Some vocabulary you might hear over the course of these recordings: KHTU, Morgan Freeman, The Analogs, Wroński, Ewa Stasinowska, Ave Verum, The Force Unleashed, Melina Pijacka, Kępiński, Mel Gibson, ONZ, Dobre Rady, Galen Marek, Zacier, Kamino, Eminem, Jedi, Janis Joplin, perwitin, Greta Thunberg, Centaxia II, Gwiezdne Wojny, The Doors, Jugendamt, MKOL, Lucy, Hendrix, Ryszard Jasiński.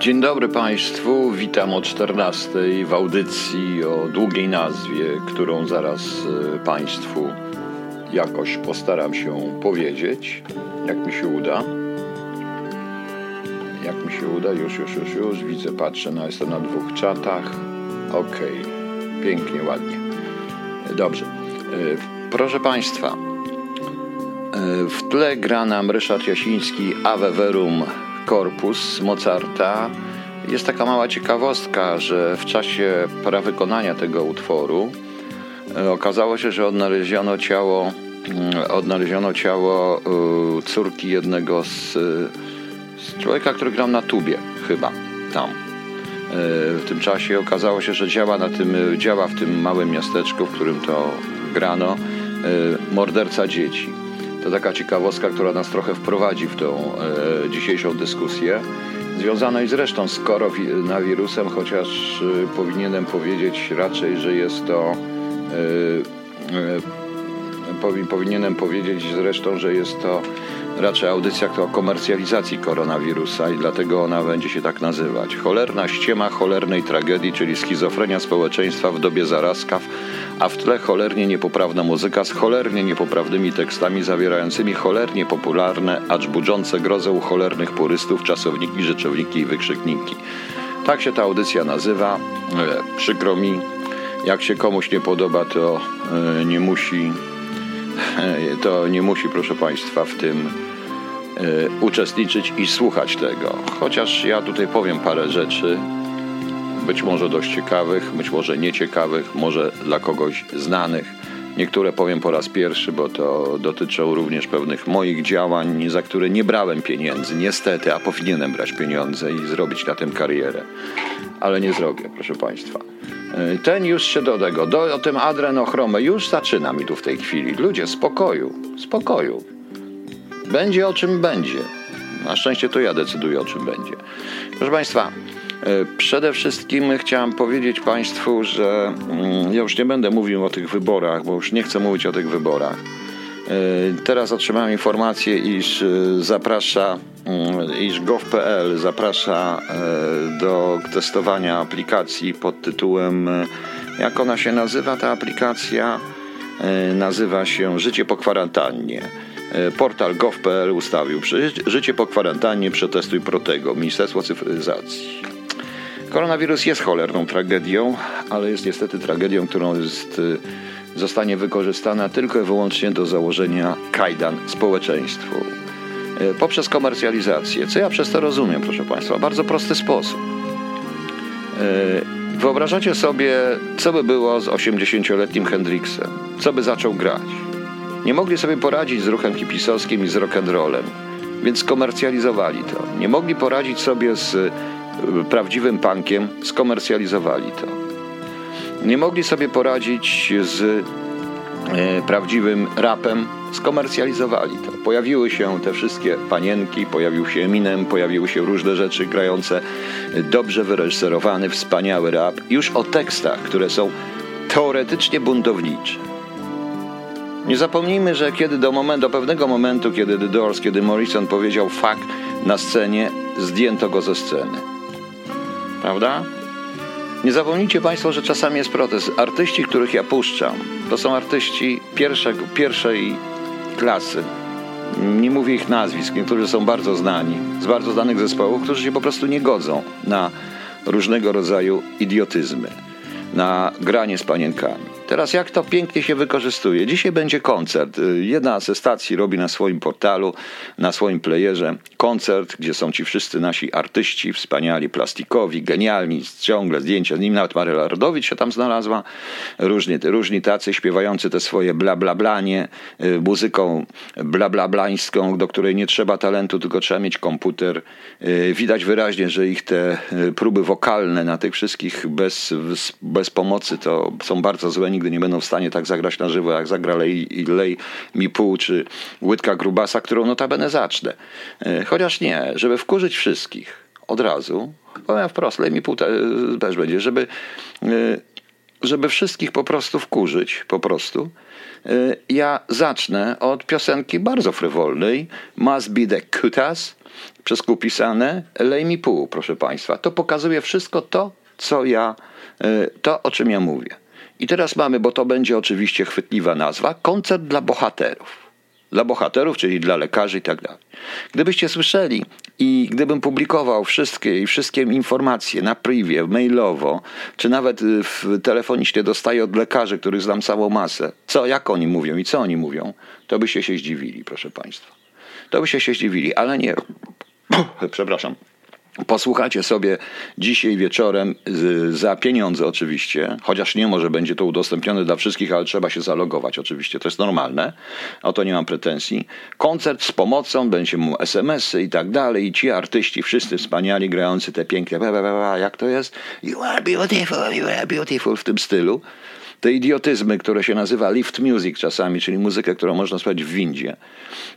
Dzień dobry Państwu, witam o 14:00 w audycji o długiej nazwie, którą zaraz Państwu jakoś postaram się powiedzieć, jak mi się uda. Jak mi się uda, już, widzę, patrzę, no jestem na 2 czatach, okej, pięknie, ładnie, dobrze. Proszę Państwa, w tle gra nam Ryszard Jasiński, Ave Verum, Korpus Mozarta. Jest taka mała ciekawostka, że w czasie prawykonania tego utworu okazało się, że odnaleziono ciało córki jednego z człowieka, który grał na tubie chyba tam. W tym czasie okazało się, że działa w tym małym miasteczku, w którym to grano, morderca dzieci. To taka ciekawostka, która nas trochę wprowadzi w tą dzisiejszą dyskusję, związaną zresztą z koronawirusem, chociaż powinienem powiedzieć raczej, że jest to powinienem powiedzieć zresztą, że jest to raczej audycja o komercjalizacji koronawirusa i dlatego ona będzie się tak nazywać. Cholerna ściema cholernej tragedii, czyli schizofrenia społeczeństwa w dobie zarazka, a w tle cholernie niepoprawna muzyka z cholernie niepoprawnymi tekstami zawierającymi cholernie popularne, acz budzące grozę u cholernych purystów, czasowniki, rzeczowniki i wykrzykniki. Tak się ta audycja nazywa. Przykro mi, jak się komuś nie podoba, to nie musi, proszę Państwa, w tym uczestniczyć i słuchać tego. Chociaż ja tutaj powiem parę rzeczy, być może dość ciekawych, być może nieciekawych, może dla kogoś znanych. Niektóre powiem po raz pierwszy, bo to dotyczą również pewnych moich działań, za które nie brałem pieniędzy, niestety, a powinienem brać pieniądze i zrobić na tym karierę. Ale nie zrobię, proszę Państwa. Ten już się do tego, o tym adrenochromy już zaczyna mi tu w tej chwili. Ludzie, spokoju. Będzie o czym będzie. Na szczęście to ja decyduję o czym będzie. Proszę Państwa, przede wszystkim chciałem powiedzieć Państwu, że ja już nie będę mówił o tych wyborach, bo już nie chcę mówić o tych wyborach. Teraz otrzymałem informację, iż gov.pl zaprasza do testowania aplikacji pod tytułem, jak ona się nazywa, ta aplikacja? Nazywa się Życie po kwarantannie. Portal gov.pl ustawił Życie po kwarantannie, przetestuj Protego, Ministerstwo Cyfryzacji. Koronawirus jest cholerną tragedią, ale jest niestety tragedią, którą zostanie wykorzystana tylko i wyłącznie do założenia kajdan społeczeństwu. Poprzez komercjalizację. Co ja przez to rozumiem, proszę Państwa? Bardzo prosty sposób. Wyobrażacie sobie, co by było z 80-letnim Hendrixem? Co by zaczął grać? Nie mogli sobie poradzić z ruchem hipisowskim i z rock'n'rollem, więc skomercjalizowali to. Nie mogli poradzić sobie z prawdziwym punkiem, skomercjalizowali to. Nie mogli sobie poradzić z prawdziwym rapem, skomercjalizowali to. Pojawiły się te wszystkie panienki, pojawił się Eminem, pojawiły się różne rzeczy grające dobrze wyreżyserowany, wspaniały rap, już o tekstach, które są teoretycznie buntownicze. Nie zapomnijmy, że do pewnego momentu, kiedy The Doors, kiedy Morrison powiedział fuck na scenie, zdjęto go ze sceny. Prawda? Nie zapomnijcie Państwo, że czasami jest protest. Artyści, których ja puszczam, to są artyści pierwszej klasy. Nie mówię ich nazwisk, niektórzy są bardzo znani, z bardzo znanych zespołów, którzy się po prostu nie godzą na różnego rodzaju idiotyzmy, na granie z panienkami. Teraz jak to pięknie się wykorzystuje. Dzisiaj będzie koncert. Jedna ze stacji robi na swoim portalu, na swoim playerze koncert, gdzie są ci wszyscy nasi artyści, wspaniali, plastikowi, genialni, ciągle zdjęcia. Z nim nawet Marela Rodowicz się tam znalazła. Różni tacy śpiewający te swoje bla bla blanie, muzyką bla bla blańską, do której nie trzeba talentu, tylko trzeba mieć komputer. Widać wyraźnie, że ich te próby wokalne na tych wszystkich bez pomocy to są bardzo złe. Nigdy nie będą w stanie tak zagrać na żywo, jak zagra Lej Mi Pół czy Łydka Grubasa, którą notabene zacznę. Chociaż nie, żeby wkurzyć wszystkich od razu, powiem wprost, Lej Mi Pół też będzie, żeby żeby wszystkich po prostu wkurzyć, po prostu, ja zacznę od piosenki bardzo frywolnej Must be the kutas, przez Q pisane, Lej Mi Pół, proszę Państwa. To pokazuje wszystko to, co ja, to o czym ja mówię. I teraz mamy, bo to będzie oczywiście chwytliwa nazwa, koncert dla bohaterów. Dla bohaterów, czyli dla lekarzy i tak dalej. Gdybyście słyszeli i gdybym publikował wszystkie informacje na privie, mailowo, czy nawet telefonicznie dostaję od lekarzy, których znam całą masę, co, jak oni mówią i co oni mówią, to byście się zdziwili, proszę Państwa. To byście się zdziwili, ale nie... Przepraszam. Posłuchacie sobie dzisiaj wieczorem za pieniądze oczywiście, chociaż nie może będzie to udostępnione dla wszystkich, ale trzeba się zalogować oczywiście, to jest normalne, o to nie mam pretensji. Koncert z pomocą, będzie mu SMS-y i tak dalej i ci artyści wszyscy wspaniali grający te piękne, jak to jest? You are beautiful w tym stylu. Te idiotyzmy, które się nazywa lift music czasami, czyli muzykę, którą można słuchać w windzie,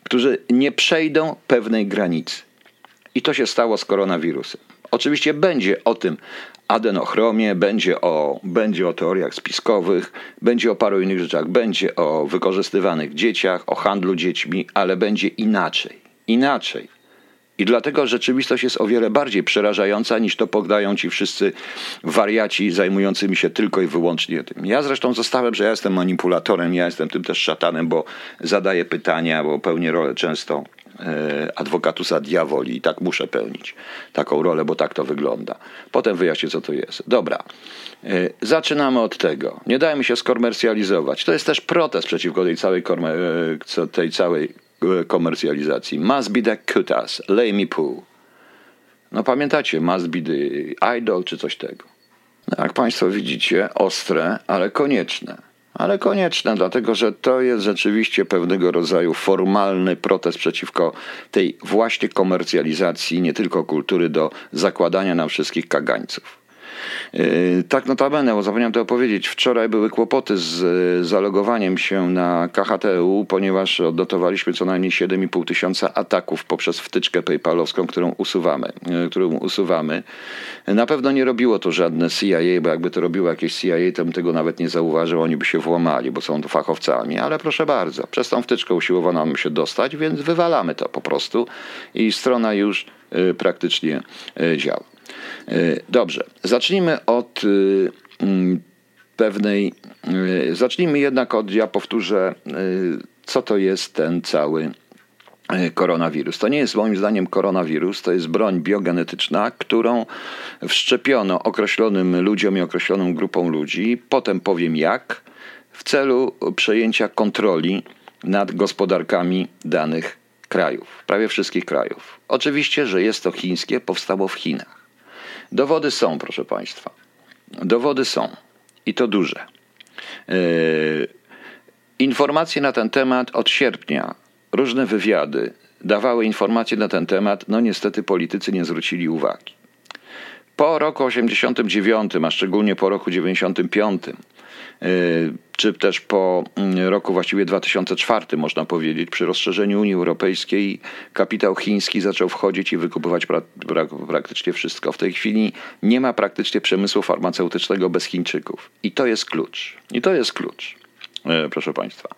którzy nie przejdą pewnej granicy. I to się stało z koronawirusem. Oczywiście będzie o tym adenochromie, będzie o teoriach spiskowych, będzie o paru innych rzeczach, będzie o wykorzystywanych dzieciach, o handlu dziećmi, ale będzie inaczej. Inaczej. I dlatego rzeczywistość jest o wiele bardziej przerażająca niż to podają ci wszyscy wariaci zajmującymi się tylko i wyłącznie tym. Ja zresztą zostałem, że ja jestem manipulatorem, ja jestem tym też szatanem, bo zadaję pytania, bo pełnię rolę często adwokatusa diaboli i tak muszę pełnić taką rolę, bo tak to wygląda. Potem wyjaśnię, co to jest. Dobra, zaczynamy od tego. Nie dajmy się skomercjalizować. To jest też protest przeciwko tej całej komercjalizacji. Must be the kutas, lej mi pół. No pamiętacie, must be the idol czy coś tego. No, jak Państwo widzicie, ostre, ale konieczne. Ale konieczne, dlatego że to jest rzeczywiście pewnego rodzaju formalny protest przeciwko tej właśnie komercjalizacji, nie tylko kultury, do zakładania nam wszystkich kagańców. Tak notabene, bo zapomniałem to powiedzieć, wczoraj były kłopoty z zalogowaniem się na KHTU, ponieważ odnotowaliśmy co najmniej 7,5 tysiąca ataków poprzez wtyczkę paypalowską, którą usuwamy. Na pewno nie robiło to żadne CIA, bo jakby to robiło jakieś CIA, to bym tego nawet nie zauważył, oni by się włamali, bo są to fachowcami, ale proszę bardzo, przez tą wtyczkę usiłowano nam się dostać, więc wywalamy to po prostu i strona już praktycznie działa. Dobrze, zacznijmy od pewnej, zacznijmy jednak od, ja powtórzę, co to jest ten cały koronawirus. To nie jest moim zdaniem koronawirus, to jest broń biogenetyczna, którą wszczepiono określonym ludziom i określoną grupą ludzi, potem powiem jak, w celu przejęcia kontroli nad gospodarkami danych krajów, prawie wszystkich krajów. Oczywiście, że jest to chińskie, powstało w Chinach. Dowody są, proszę Państwa. Dowody są. I to duże. Informacje na ten temat od sierpnia. Różne wywiady dawały informacje na ten temat. No niestety politycy nie zwrócili uwagi. Po roku 89, a szczególnie po roku 95, czy też po roku właściwie 2004, można powiedzieć, przy rozszerzeniu Unii Europejskiej kapitał chiński zaczął wchodzić i wykupywać praktycznie wszystko. W tej chwili nie ma praktycznie przemysłu farmaceutycznego bez Chińczyków. I to jest klucz. I to jest klucz, proszę Państwa.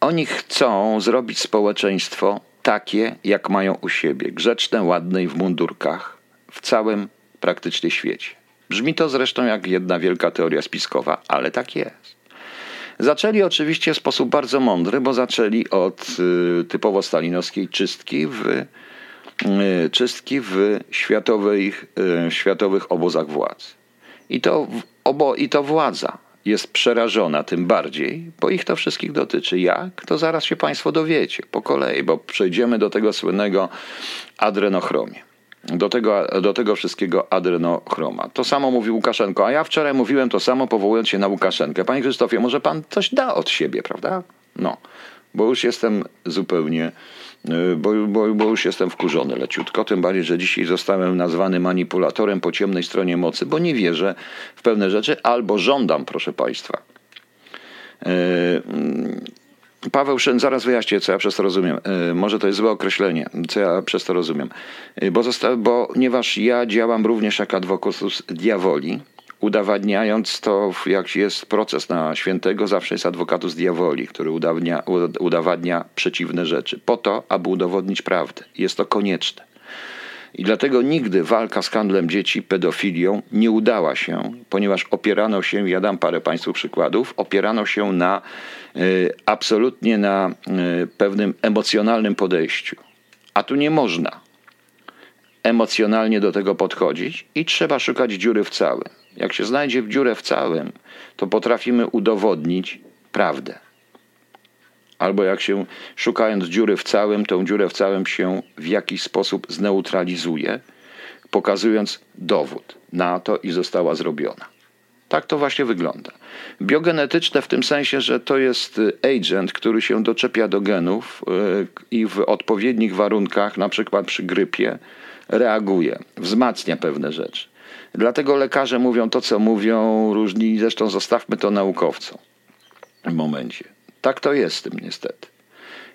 Oni chcą zrobić społeczeństwo takie, jak mają u siebie. Grzeczne, ładne i w mundurkach w całym praktycznie świecie. Brzmi to zresztą jak jedna wielka teoria spiskowa, ale tak jest. Zaczęli oczywiście w sposób bardzo mądry, bo zaczęli od typowo stalinowskiej czystki w światowych obozach władzy. I to władza jest przerażona tym bardziej, bo ich to wszystkich dotyczy. Jak? To zaraz się Państwo dowiecie po kolei, bo przejdziemy do tego słynnego adenochromie. Do tego wszystkiego adenochroma. To samo mówił Łukaszenko, a ja wczoraj mówiłem to samo, powołując się na Łukaszenkę. Panie Krzysztofie, może pan coś da od siebie, prawda? No, bo już jestem zupełnie, bo już jestem wkurzony leciutko, tym bardziej, że dzisiaj zostałem nazwany manipulatorem po ciemnej stronie mocy, bo nie wierzę w pewne rzeczy, albo żądam, proszę Państwa. Paweł Szyn, zaraz wyjaśnię, co ja przez to rozumiem. Może to jest złe określenie, co ja przez to rozumiem. Ponieważ ja działam również jak adwokatus diaboli, udowadniając to, jak jest proces na świętego, zawsze jest adwokatus diaboli, który udowadnia przeciwne rzeczy po to, aby udowodnić prawdę. Jest to konieczne. I dlatego nigdy walka z handlem dzieci, pedofilią nie udała się, ponieważ opierano się, ja dam parę Państwu przykładów, opierano się na absolutnie na pewnym emocjonalnym podejściu. A tu nie można emocjonalnie do tego podchodzić i trzeba szukać dziury w całym. Jak się znajdzie dziurę w całym, to potrafimy udowodnić prawdę. Albo jak się, szukając dziury w całym, tą dziurę w całym się w jakiś sposób zneutralizuje, pokazując dowód na to i została zrobiona. Tak to właśnie wygląda. Biogenetyczne w tym sensie, że to jest agent, który się doczepia do genów i w odpowiednich warunkach, na przykład przy grypie, reaguje, wzmacnia pewne rzeczy. Dlatego lekarze mówią to, co mówią, różni, zresztą zostawmy to naukowcom w momencie. Tak to jest z tym niestety.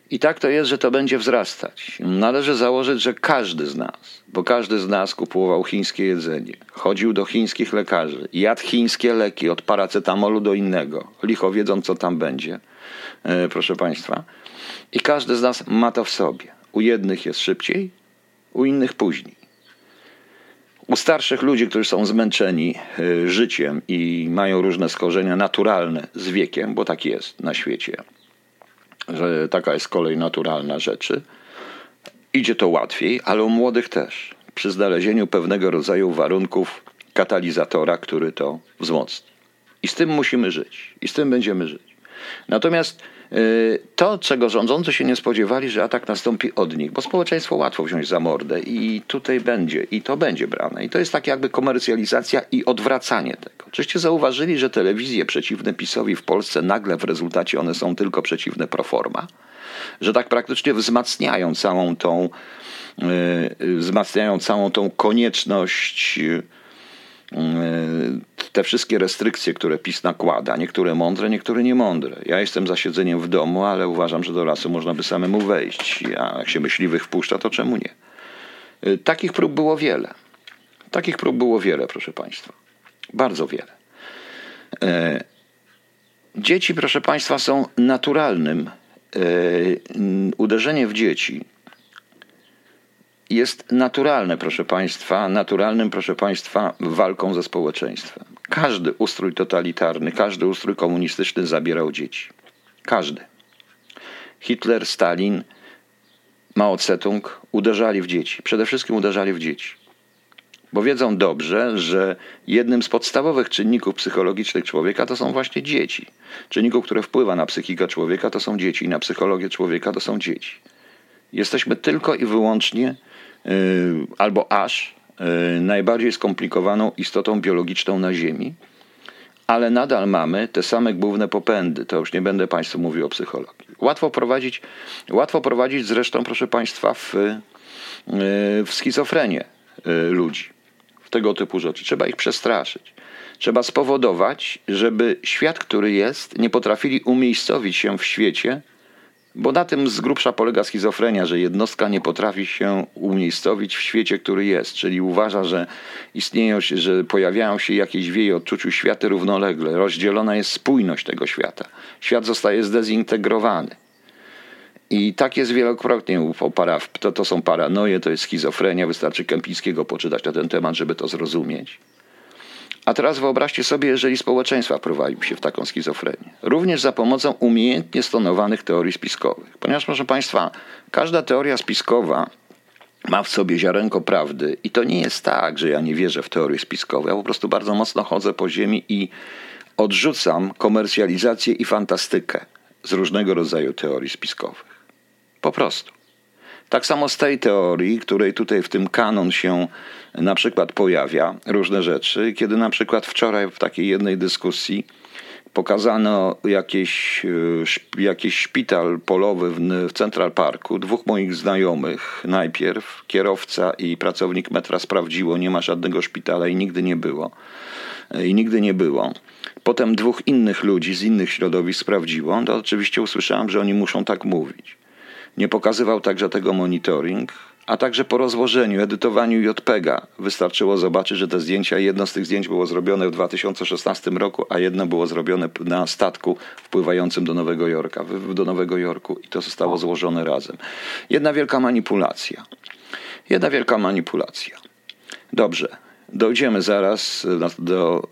I tak to jest, że to będzie wzrastać. Należy założyć, że każdy z nas, bo każdy z nas kupował chińskie jedzenie, chodził do chińskich lekarzy, jadł chińskie leki od paracetamolu do innego, licho wiedząc, co tam będzie, proszę Państwa. I każdy z nas ma to w sobie. U jednych jest szybciej, u innych później. U starszych ludzi, którzy są zmęczeni życiem i mają różne schorzenia naturalne z wiekiem, bo tak jest na świecie, że taka jest kolej naturalna rzeczy, idzie to łatwiej, ale u młodych też, przy znalezieniu pewnego rodzaju warunków katalizatora, który to wzmocni. I z tym musimy żyć. I z tym będziemy żyć. Natomiast to, czego rządzący się nie spodziewali, że atak nastąpi od nich, bo społeczeństwo łatwo wziąć za mordę i tutaj będzie, i to będzie brane. I to jest tak jakby komercjalizacja i odwracanie tego. Czyście zauważyli, że telewizje przeciwne PiS-owi w Polsce nagle w rezultacie one są tylko przeciwne proforma? Że tak praktycznie wzmacniają całą tą konieczność, te wszystkie restrykcje, które PiS nakłada, niektóre mądre, niektóre niemądre. Ja jestem za siedzeniem w domu, ale uważam, że do lasu można by samemu wejść. A jak się myśliwych wpuszcza, to czemu nie? Takich prób było wiele. Takich prób było wiele, proszę Państwa. Bardzo wiele. Dzieci, proszę Państwa, są naturalnym. Uderzenie w dzieci jest naturalne, proszę Państwa, walką ze społeczeństwem. Każdy ustrój totalitarny, każdy ustrój komunistyczny zabierał dzieci. Każdy. Hitler, Stalin, Mao Tse-tung uderzali w dzieci. Przede wszystkim uderzali w dzieci. Bo wiedzą dobrze, że jednym z podstawowych czynników psychologicznych człowieka to są właśnie dzieci. Czynników, które wpływa na psychikę człowieka, to są dzieci. I na psychologię człowieka to są dzieci. Jesteśmy tylko i wyłącznie albo aż najbardziej skomplikowaną istotą biologiczną na Ziemi, ale nadal mamy te same główne popędy. To już nie będę Państwu mówił o psychologii. Łatwo prowadzić zresztą, proszę Państwa, w schizofrenię ludzi, w tego typu rzeczy. Trzeba ich przestraszyć. Trzeba spowodować, żeby świat, który jest, nie potrafili umiejscowić się w świecie, bo na tym z grubsza polega schizofrenia, że jednostka nie potrafi się umiejscowić w świecie, który jest. Czyli uważa, że istnieją, że pojawiają się jakieś w jej odczuciu światy równolegle. Rozdzielona jest spójność tego świata. Świat zostaje zdezintegrowany. I tak jest wielokrotnie. To są paranoje, to jest schizofrenia. Wystarczy Kępińskiego poczytać na ten temat, żeby to zrozumieć. A teraz wyobraźcie sobie, jeżeli społeczeństwa wprowadziły się w taką schizofrenię. Również za pomocą umiejętnie stonowanych teorii spiskowych. Ponieważ, proszę Państwa, każda teoria spiskowa ma w sobie ziarenko prawdy i to nie jest tak, że ja nie wierzę w teorie spiskowe. Ja po prostu bardzo mocno chodzę po ziemi i odrzucam komercjalizację i fantastykę z różnego rodzaju teorii spiskowych. Po prostu. Tak samo z tej teorii, której tutaj w tym kanon się na przykład pojawia różne rzeczy, kiedy na przykład wczoraj w takiej jednej dyskusji pokazano jakiś szpital polowy w Central Parku. Dwóch moich znajomych, najpierw kierowca i pracownik metra, sprawdziło, nie ma żadnego szpitala i nigdy nie było. Potem dwóch innych ludzi z innych środowisk sprawdziło. To oczywiście usłyszałem, że oni muszą tak mówić. Nie pokazywał także tego monitoring, A także po rozłożeniu, edytowaniu JPEG-a wystarczyło zobaczyć, że te zdjęcia, jedno z tych zdjęć było zrobione w 2016 roku, a jedno było zrobione na statku wpływającym do Nowego Jorku, i to zostało złożone razem. Jedna wielka manipulacja. Dobrze, dojdziemy zaraz do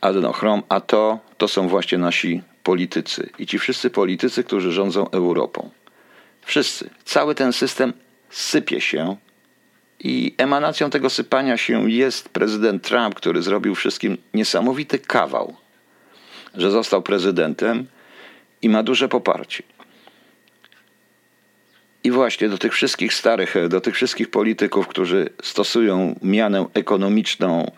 adenochrom, a to są właśnie nasi politycy. I ci wszyscy politycy, którzy rządzą Europą. Wszyscy. Cały ten system sypie się i emanacją tego sypania się jest prezydent Trump, który zrobił wszystkim niesamowity kawał, że został prezydentem i ma duże poparcie. I właśnie do tych wszystkich starych, do tych wszystkich polityków, którzy stosują mianę ekonomiczną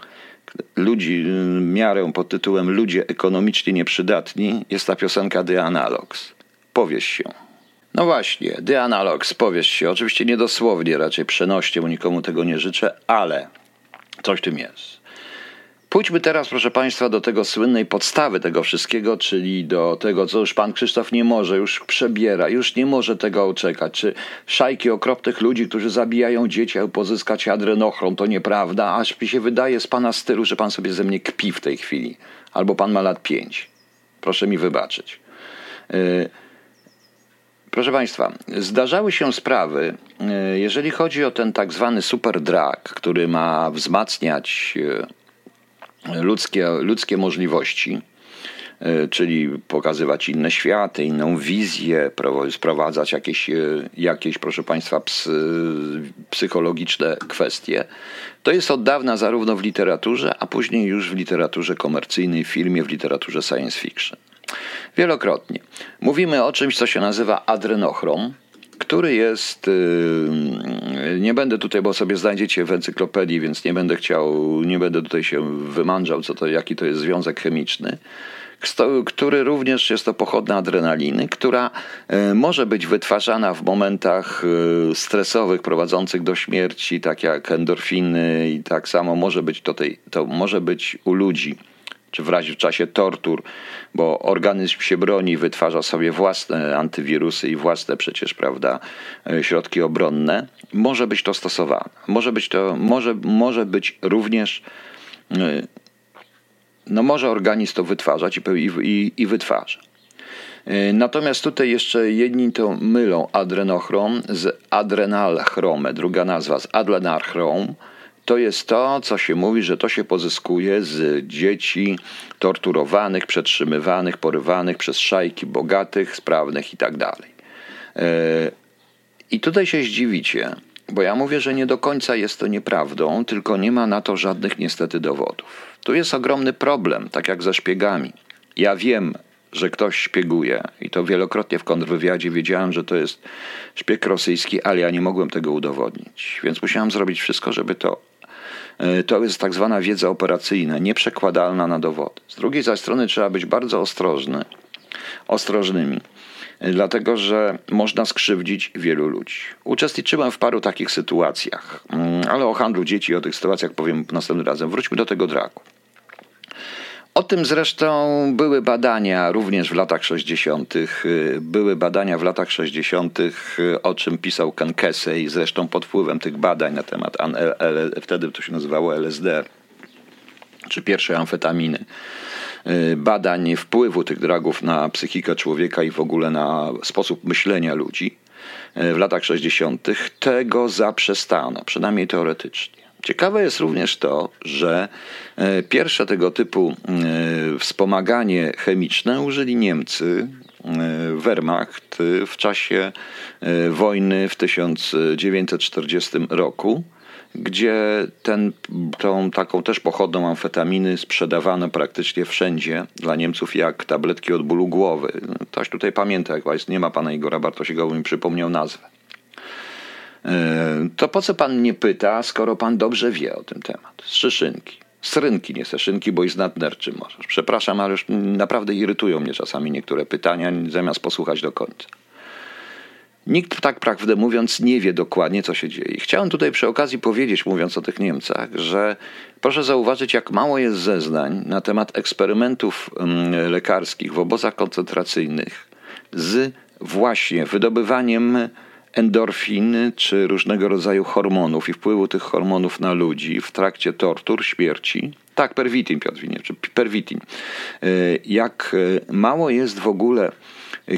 ludzi, miarę pod tytułem ludzie ekonomicznie nieprzydatni, jest ta piosenka The Analogs. Powiesz się. No właśnie, The Analogs, powiesz się. Oczywiście niedosłownie, raczej przenośnie, bo nikomu tego nie życzę, ale coś w tym jest. Pójdźmy teraz, proszę Państwa, do tego słynnej podstawy tego wszystkiego, czyli do tego, co już pan Krzysztof nie może, już przebiera, już nie może tego oczekać. Czy szajki okropnych ludzi, którzy zabijają dzieci, aby pozyskać adrenochrom, to nieprawda, aż mi się wydaje z pana stylu, że pan sobie ze mnie kpi w tej chwili. Albo pan ma lat 5. Proszę mi wybaczyć. Proszę Państwa, zdarzały się sprawy, jeżeli chodzi o ten tak zwany super drag, który ma wzmacniać ludzkie możliwości, czyli pokazywać inne światy, inną wizję, sprowadzać jakieś proszę Państwa, psychologiczne kwestie. To jest od dawna zarówno w literaturze, a później już w literaturze komercyjnej, w filmie, w literaturze science fiction. Wielokrotnie. Mówimy o czymś, co się nazywa adrenochrom, który jest, nie będę tutaj, bo sobie znajdziecie w encyklopedii, więc nie będę tutaj się wymądrzał, jaki to jest związek chemiczny, który również jest to pochodna adrenaliny, która może być wytwarzana w momentach stresowych prowadzących do śmierci, tak jak endorfiny, i tak samo może być u ludzi. Czy w czasie tortur, bo organizm się broni, wytwarza sobie własne antywirusy i własne przecież, prawda, środki obronne. Może być to stosowane. Może być również, może organizm to wytwarzać i wytwarza. Natomiast tutaj jeszcze jedni to mylą adrenochrom z adrenalchromem, druga nazwa z adrenarchrom. To jest to, co się mówi, że to się pozyskuje z dzieci torturowanych, przetrzymywanych, porywanych przez szajki bogatych, sprawnych i tak dalej. I tutaj się zdziwicie, bo ja mówię, że nie do końca jest to nieprawdą, tylko nie ma na to żadnych niestety dowodów. Tu jest ogromny problem, tak jak ze szpiegami. Ja wiem, że ktoś szpieguje i to wielokrotnie w kontrwywiadzie wiedziałem, że to jest szpieg rosyjski, ale ja nie mogłem tego udowodnić, więc musiałem zrobić wszystko, żeby to jest tak zwana wiedza operacyjna, nieprzekładalna na dowody. Z drugiej zaś strony trzeba być bardzo ostrożnymi, dlatego że można skrzywdzić wielu ludzi. Uczestniczyłem w paru takich sytuacjach, ale o handlu dzieci i o tych sytuacjach powiem następnym razem. Wróćmy do tego draku. O tym zresztą były badania również w latach 60. O czym pisał Ken Kesey, zresztą pod wpływem tych badań na temat, wtedy to się nazywało LSD, czy pierwsze amfetaminy, badań wpływu tych dragów na psychikę człowieka i w ogóle na sposób myślenia ludzi w latach 60. Tego zaprzestano, przynajmniej teoretycznie. Ciekawe jest również to, że pierwsze tego typu wspomaganie chemiczne użyli Niemcy, Wehrmacht, w czasie wojny w 1940 roku, gdzie tą taką też pochodną amfetaminy sprzedawano praktycznie wszędzie dla Niemców jak tabletki od bólu głowy. Ktoś tutaj pamięta, nie ma pana Igora Bartosiego, bo mi przypomniał nazwę. To po co pan nie pyta, skoro pan dobrze wie o tym temat? Strzynki, nie strzynki, bo i znadnerczy możesz. Przepraszam, ale już naprawdę irytują mnie czasami niektóre pytania, zamiast posłuchać do końca. Nikt tak prawdę mówiąc nie wie dokładnie, co się dzieje. Chciałem tutaj przy okazji powiedzieć, mówiąc o tych Niemcach, że proszę zauważyć, jak mało jest zeznań na temat eksperymentów lekarskich w obozach koncentracyjnych z właśnie wydobywaniem endorfin czy różnego rodzaju hormonów i wpływu tych hormonów na ludzi w trakcie tortur, śmierci. Tak, perwitin, Piotr Winie, czy perwitin. Jak mało jest w ogóle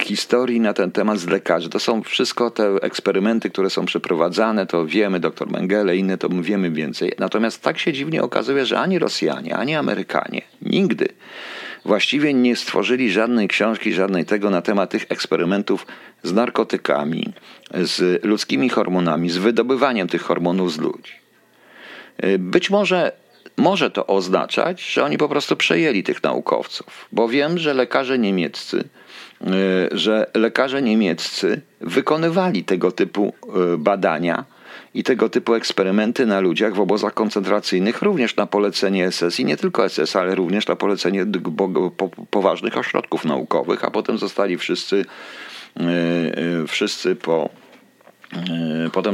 historii na ten temat z lekarzy. To są wszystko te eksperymenty, które są przeprowadzane, to wiemy, doktor Mengele, inne, to wiemy więcej. Natomiast tak się dziwnie okazuje, że ani Rosjanie, ani Amerykanie nigdy właściwie nie stworzyli żadnej książki, żadnej tego na temat tych eksperymentów z narkotykami, z ludzkimi hormonami, z wydobywaniem tych hormonów z ludzi. Być może to oznaczać, że oni po prostu przejęli tych naukowców, bo wiem, że lekarze niemieccy wykonywali tego typu badania i tego typu eksperymenty na ludziach w obozach koncentracyjnych, również na polecenie SS i nie tylko SS, ale również na polecenie poważnych ośrodków naukowych, a potem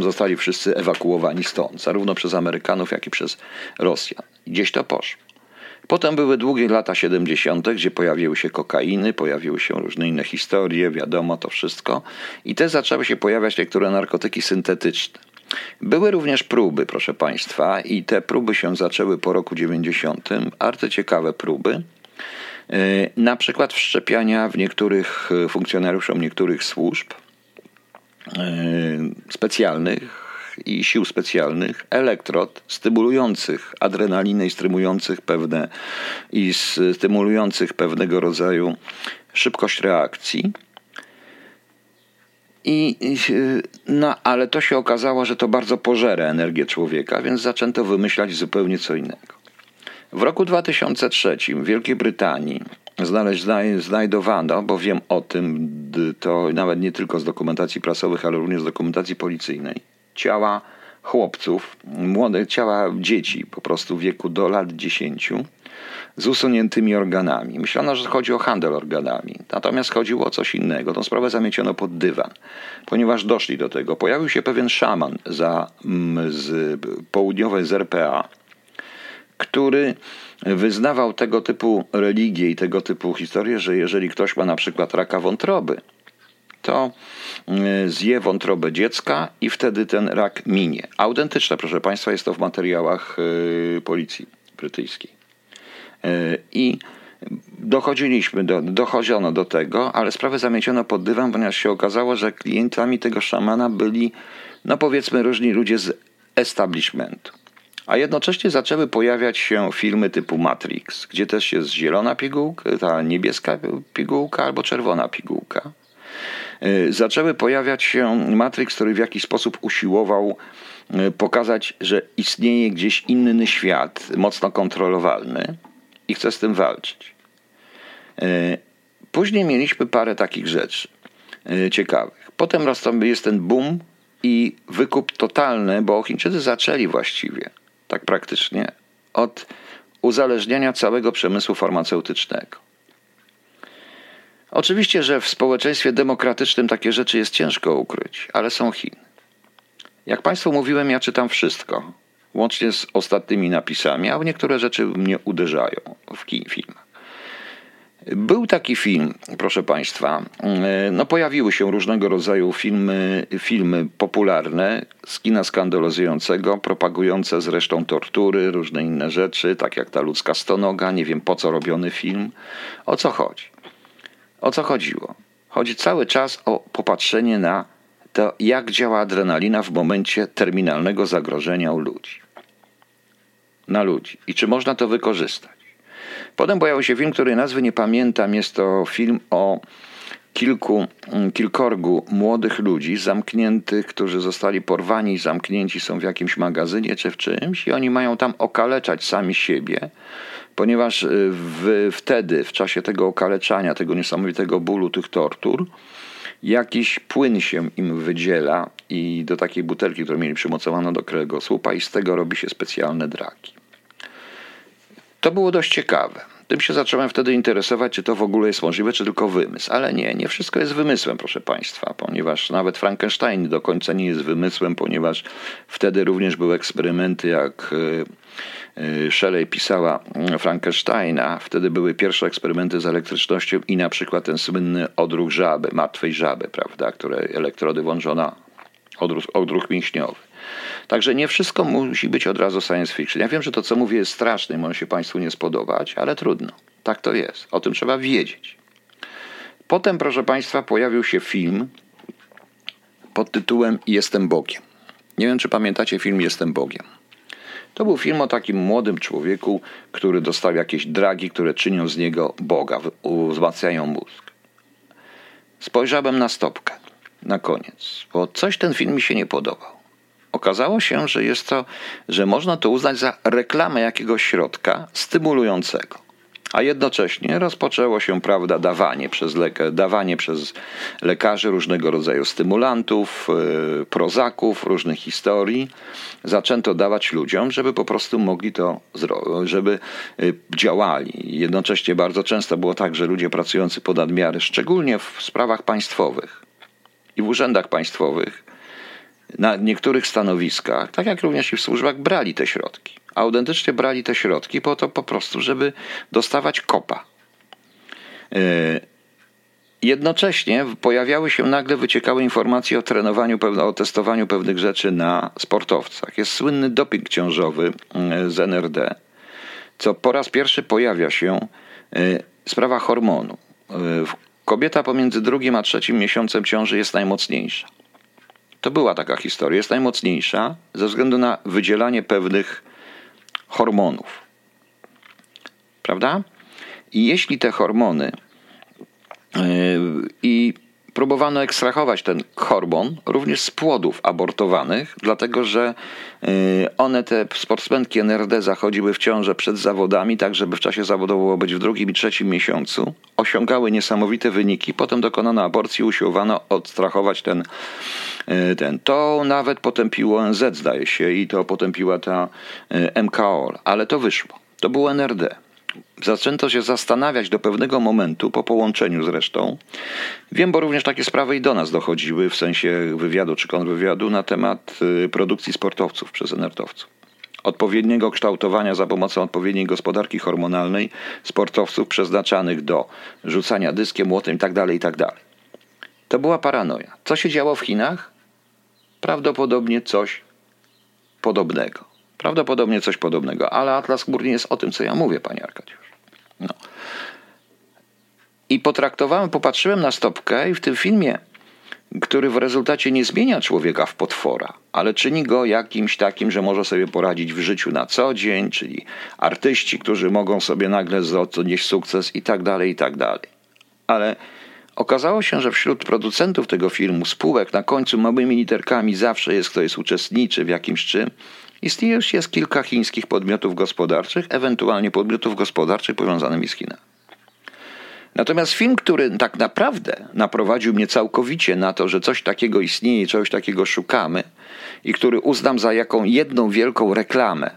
zostali wszyscy ewakuowani stąd, zarówno przez Amerykanów, jak i przez Rosjan. Gdzieś to poszło. Potem były długie lata 70., gdzie pojawiły się kokainy, pojawiły się różne inne historie, wiadomo, to wszystko. I też zaczęły się pojawiać niektóre narkotyki syntetyczne. Były również próby, proszę Państwa, i te próby się zaczęły po roku 90., arcyciekawe próby. Na przykład wszczepiania w niektórych funkcjonariuszom niektórych służb specjalnych i sił specjalnych elektrod stymulujących adrenalinę i stymulujących pewnego rodzaju szybkość reakcji. Ale to się okazało, że to bardzo pożera energię człowieka, więc zaczęto wymyślać zupełnie co innego. W roku 2003 w Wielkiej Brytanii znajdowano, bo wiem o tym, to nawet nie tylko z dokumentacji prasowych, ale również z dokumentacji policyjnej, ciała chłopców, młodych, ciała dzieci po prostu w wieku do lat 10 z usuniętymi organami. Myślano, że chodzi o handel organami, natomiast chodziło o coś innego. Tą sprawę zamieciono pod dywan, ponieważ doszli do tego. Pojawił się pewien szaman z południowej z RPA, który wyznawał tego typu religię i tego typu historię, że jeżeli ktoś ma na przykład raka wątroby, to zje wątrobę dziecka i wtedy ten rak minie. Autentyczne, proszę Państwa, jest to w materiałach policji brytyjskiej. I dochodzono do tego, ale sprawę zamieciono pod dywan, ponieważ się okazało, że klientami tego szamana byli, no powiedzmy, różni ludzie z establishmentu. A jednocześnie zaczęły pojawiać się filmy typu Matrix, gdzie też jest zielona pigułka, ta niebieska pigułka albo czerwona pigułka. Zaczęły pojawiać się Matrix, który w jakiś sposób usiłował pokazać, że istnieje gdzieś inny świat, mocno kontrolowalny i chce z tym walczyć. Później mieliśmy parę takich rzeczy ciekawych. Potem jest ten boom i wykup totalny, bo Chińczycy zaczęli właściwie, tak praktycznie, od uzależniania całego przemysłu farmaceutycznego. Oczywiście, że w społeczeństwie demokratycznym takie rzeczy jest ciężko ukryć, ale są Chiny. Jak Państwu mówiłem, ja czytam wszystko, łącznie z ostatnimi napisami, a niektóre rzeczy mnie uderzają w filmach. Był taki film, proszę Państwa, pojawiły się różnego rodzaju filmy popularne z kina skandalizującego, propagujące zresztą tortury, różne inne rzeczy, tak jak ta ludzka stonoga, nie wiem po co robiony film, o co chodzi. O co chodziło? Chodzi cały czas o popatrzenie na to, jak działa adrenalina w momencie terminalnego zagrożenia na ludzi. I czy można to wykorzystać? Potem pojawił się film, której nazwy nie pamiętam. Jest to film o kilkorgu młodych ludzi zamkniętych, którzy zostali porwani, zamknięci są w jakimś magazynie czy w czymś i oni mają tam okaleczać sami siebie, ponieważ wtedy, w czasie tego okaleczania, tego niesamowitego bólu, tych tortur, jakiś płyn się im wydziela i do takiej butelki, którą mieli przymocowaną do kręgosłupa i z tego robi się specjalne draki. To było dość ciekawe. Tym się zacząłem wtedy interesować, czy to w ogóle jest możliwe, czy tylko wymysł. Ale nie wszystko jest wymysłem, proszę Państwa, ponieważ nawet Frankenstein do końca nie jest wymysłem, ponieważ wtedy również były eksperymenty, jak Shelley pisała Frankensteina, wtedy były pierwsze eksperymenty z elektrycznością i na przykład ten słynny odruch żaby, martwej żaby, prawda, które elektrody wążona odruch mięśniowy. Także nie wszystko musi być od razu science fiction. Ja wiem, że to, co mówię, jest straszne i może się Państwu nie spodobać, ale trudno. Tak to jest. O tym trzeba wiedzieć. Potem, proszę Państwa, pojawił się film pod tytułem Jestem Bogiem. Nie wiem, czy pamiętacie film Jestem Bogiem. To był film o takim młodym człowieku, który dostał jakieś dragi, które czynią z niego Boga, wzmacniają mózg. Spojrzałem na stopkę na koniec, bo coś ten film mi się nie podobał. Okazało się, że można to uznać za reklamę jakiegoś środka stymulującego. A jednocześnie rozpoczęło się, prawda, dawanie przez lekarzy różnego rodzaju stymulantów, prozaków, różnych historii. Zaczęto dawać ludziom, żeby po prostu mogli to zrobić, żeby działali. Jednocześnie bardzo często było tak, że ludzie pracujący ponad miarę, szczególnie w sprawach państwowych i w urzędach państwowych, na niektórych stanowiskach, tak jak również i w służbach, brali te środki. Autentycznie brali te środki po to po prostu, żeby dostawać kopa. Jednocześnie pojawiały się, nagle wyciekały informacje o trenowaniu, o testowaniu pewnych rzeczy na sportowcach. Jest słynny doping ciążowy z NRD, co po raz pierwszy pojawia się sprawa hormonu. Kobieta pomiędzy 2. a 3. miesiącem ciąży jest najmocniejsza. To była taka historia. Jest najmocniejsza ze względu na wydzielanie pewnych hormonów. Prawda? I jeśli te hormony i próbowano ekstrahować ten hormon również z płodów abortowanych, dlatego że one, te sportsmenki NRD, zachodziły w ciążę przed zawodami, tak żeby w czasie zawodu było być w 2. i 3. miesiącu, osiągały niesamowite wyniki, potem dokonano aborcji, usiłowano odstrahować ten. To nawet potępiło ONZ, zdaje się, i to potępiła ta MKOL, ale to wyszło. To było NRD. Zaczęto się zastanawiać do pewnego momentu, po połączeniu zresztą. Wiem, bo również takie sprawy i do nas dochodziły, w sensie wywiadu czy kontrwywiadu, na temat produkcji sportowców przez NRD-owców. Odpowiedniego kształtowania za pomocą odpowiedniej gospodarki hormonalnej sportowców przeznaczanych do rzucania dyskiem, młotem itd., itd. To była paranoja. Co się działo w Chinach? Prawdopodobnie coś podobnego. Ale Atlas Chmur nie jest o tym, co ja mówię, panie Arkadiusz. No. I popatrzyłem na stopkę i w tym filmie, który w rezultacie nie zmienia człowieka w potwora, ale czyni go jakimś takim, że może sobie poradzić w życiu na co dzień, czyli artyści, którzy mogą sobie nagle odnieść sukces i tak dalej, i tak dalej. Ale okazało się, że wśród producentów tego filmu, spółek, na końcu małymi literkami zawsze jest ktoś uczestniczy w jakimś czym. Istnieje już jest kilka chińskich podmiotów gospodarczych, ewentualnie podmiotów gospodarczych powiązanych z Chinami. Natomiast film, który tak naprawdę naprowadził mnie całkowicie na to, że coś takiego istnieje, czegoś takiego szukamy i który uznam za jedną wielką reklamę,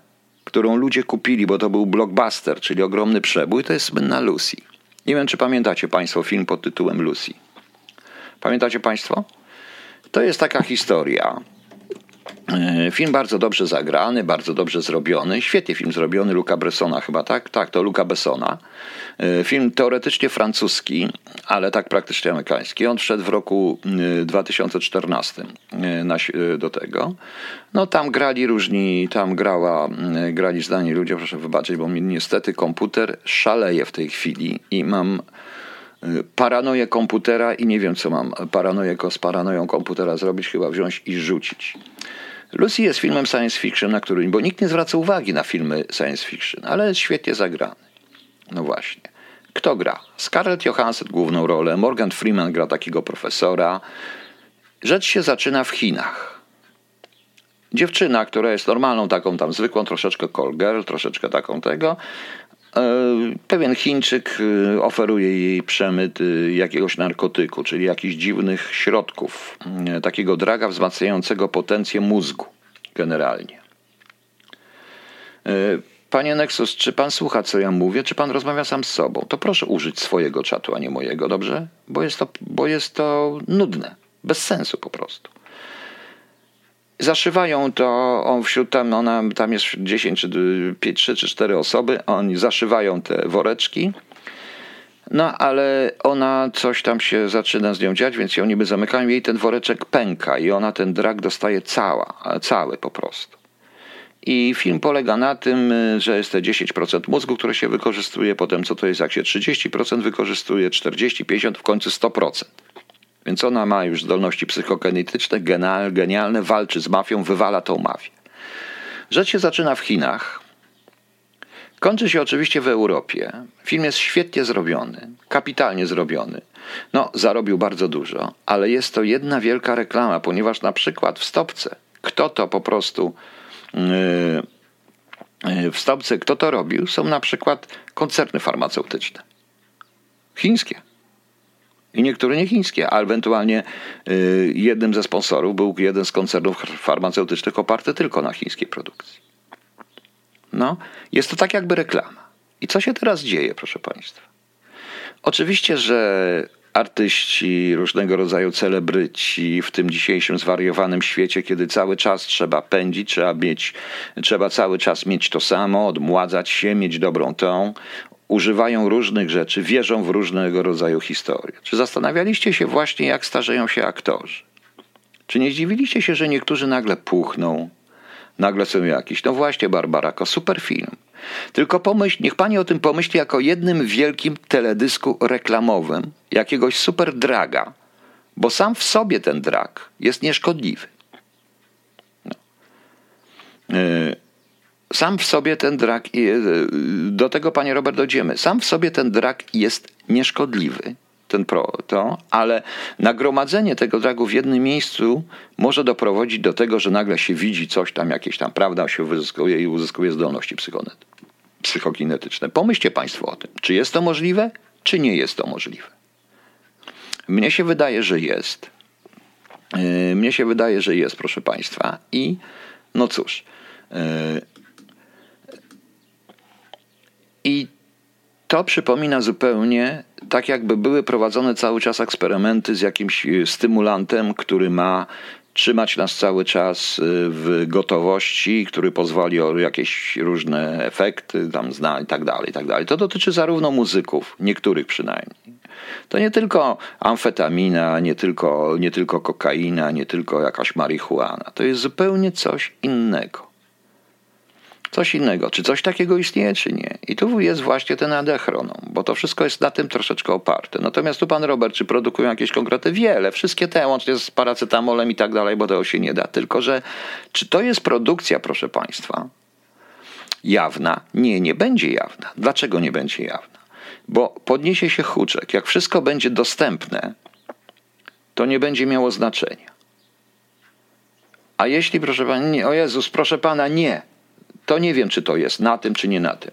którą ludzie kupili, bo to był blockbuster, czyli ogromny przebój, to jest słynna Lucy. Nie wiem, czy pamiętacie Państwo film pod tytułem Lucy. Pamiętacie Państwo? To jest taka historia. Film bardzo dobrze zagrany, bardzo dobrze zrobiony, świetnie film zrobiony, Luca Bessona chyba, tak? Tak, to Luca Bessona. Film teoretycznie francuski, ale tak praktycznie amerykański. On wszedł w roku 2014 do tego. No tam grali różni, grali znani ludzie, proszę wybaczyć, bo mi niestety komputer szaleje w tej chwili i mam paranoję komputera i nie wiem, co mam z paranoją komputera zrobić, chyba wziąć i rzucić. Lucy jest filmem science fiction, bo nikt nie zwraca uwagi na filmy science fiction, ale jest świetnie zagrany. No właśnie. Kto gra? Scarlett Johansson główną rolę, Morgan Freeman gra takiego profesora. Rzecz się zaczyna w Chinach. Dziewczyna, która jest normalną, taką tam zwykłą, troszeczkę call girl, troszeczkę taką tego. Pewien Chińczyk oferuje jej przemyt jakiegoś narkotyku, czyli jakichś dziwnych środków, takiego draga wzmacniającego potencję mózgu generalnie. Panie Nexus, czy pan słucha, co ja mówię, czy pan rozmawia sam z sobą? To proszę użyć swojego czatu, a nie mojego, dobrze? Bo jest to nudne, bez sensu po prostu. Zaszywają to, tam jest 10 czy 5, 3 czy 4 osoby, oni zaszywają te woreczki. No ale ona, coś tam się zaczyna z nią dziać, więc ją niby zamykają, jej ten woreczek pęka i ona ten drak dostaje cały po prostu. I film polega na tym, że jest te 10% mózgu, które się wykorzystuje, potem co to jest, jak się 30% wykorzystuje, 40%, 50%, w końcu 100%. Więc ona ma już zdolności psychokinetyczne, genialne, walczy z mafią, wywala tą mafię. Rzecz się zaczyna w Chinach. Kończy się oczywiście w Europie. Film jest świetnie zrobiony, kapitalnie zrobiony. No, zarobił bardzo dużo, ale jest to jedna wielka reklama, ponieważ na przykład w stopce, kto to robił, są na przykład koncerny farmaceutyczne. Chińskie. I niektóre nie chińskie, a ewentualnie jednym ze sponsorów był jeden z koncernów farmaceutycznych oparty tylko na chińskiej produkcji. No, jest to tak jakby reklama. I co się teraz dzieje, proszę Państwa? Oczywiście, że artyści, różnego rodzaju celebryci w tym dzisiejszym zwariowanym świecie, kiedy cały czas trzeba pędzić, trzeba cały czas mieć to samo, odmładzać się, mieć dobrą tą, używają różnych rzeczy, wierzą w różnego rodzaju historie. Czy zastanawialiście się właśnie, jak starzeją się aktorzy? Czy nie zdziwiliście się, że niektórzy nagle puchną? Nagle są jakieś, no właśnie, Barbarako, super film. Tylko niech pani o tym pomyśli jako jednym wielkim teledysku reklamowym jakiegoś super draga, bo sam w sobie ten drag jest nieszkodliwy. No. Sam w sobie ten drag, do tego panie Robert dojdziemy, sam w sobie ten drag jest nieszkodliwy, ale nagromadzenie tego dragu w jednym miejscu może doprowadzić do tego, że nagle się widzi coś tam, jakieś tam prawda się uzyskuje i uzyskuje zdolności psychokinetyczne. Pomyślcie Państwo o tym. Czy jest to możliwe, czy nie jest to możliwe? Mnie się wydaje, że jest. Proszę Państwa. I no cóż. I to przypomina zupełnie, tak jakby były prowadzone cały czas eksperymenty z jakimś stymulantem, który ma trzymać nas cały czas w gotowości, który pozwoli o jakieś różne efekty, tam zna i tak dalej, i tak dalej. To dotyczy zarówno muzyków, niektórych przynajmniej. To nie tylko amfetamina, nie tylko kokaina, nie tylko jakaś marihuana. To jest zupełnie coś innego. Czy coś takiego istnieje, czy nie? I tu jest właśnie ten adechronom, bo to wszystko jest na tym troszeczkę oparte. Natomiast tu pan Robert, czy produkują jakieś konkrety? Wiele, wszystkie te, łącznie z paracetamolem i tak dalej, bo tego się nie da. Tylko że czy to jest produkcja, proszę państwa, jawna? Nie, nie będzie jawna. Dlaczego nie będzie jawna? Bo podniesie się huczek. Jak wszystko będzie dostępne, to nie będzie miało znaczenia. A jeśli, proszę pana, nie, o Jezus, proszę pana, nie, to nie wiem, czy to jest na tym, czy nie na tym.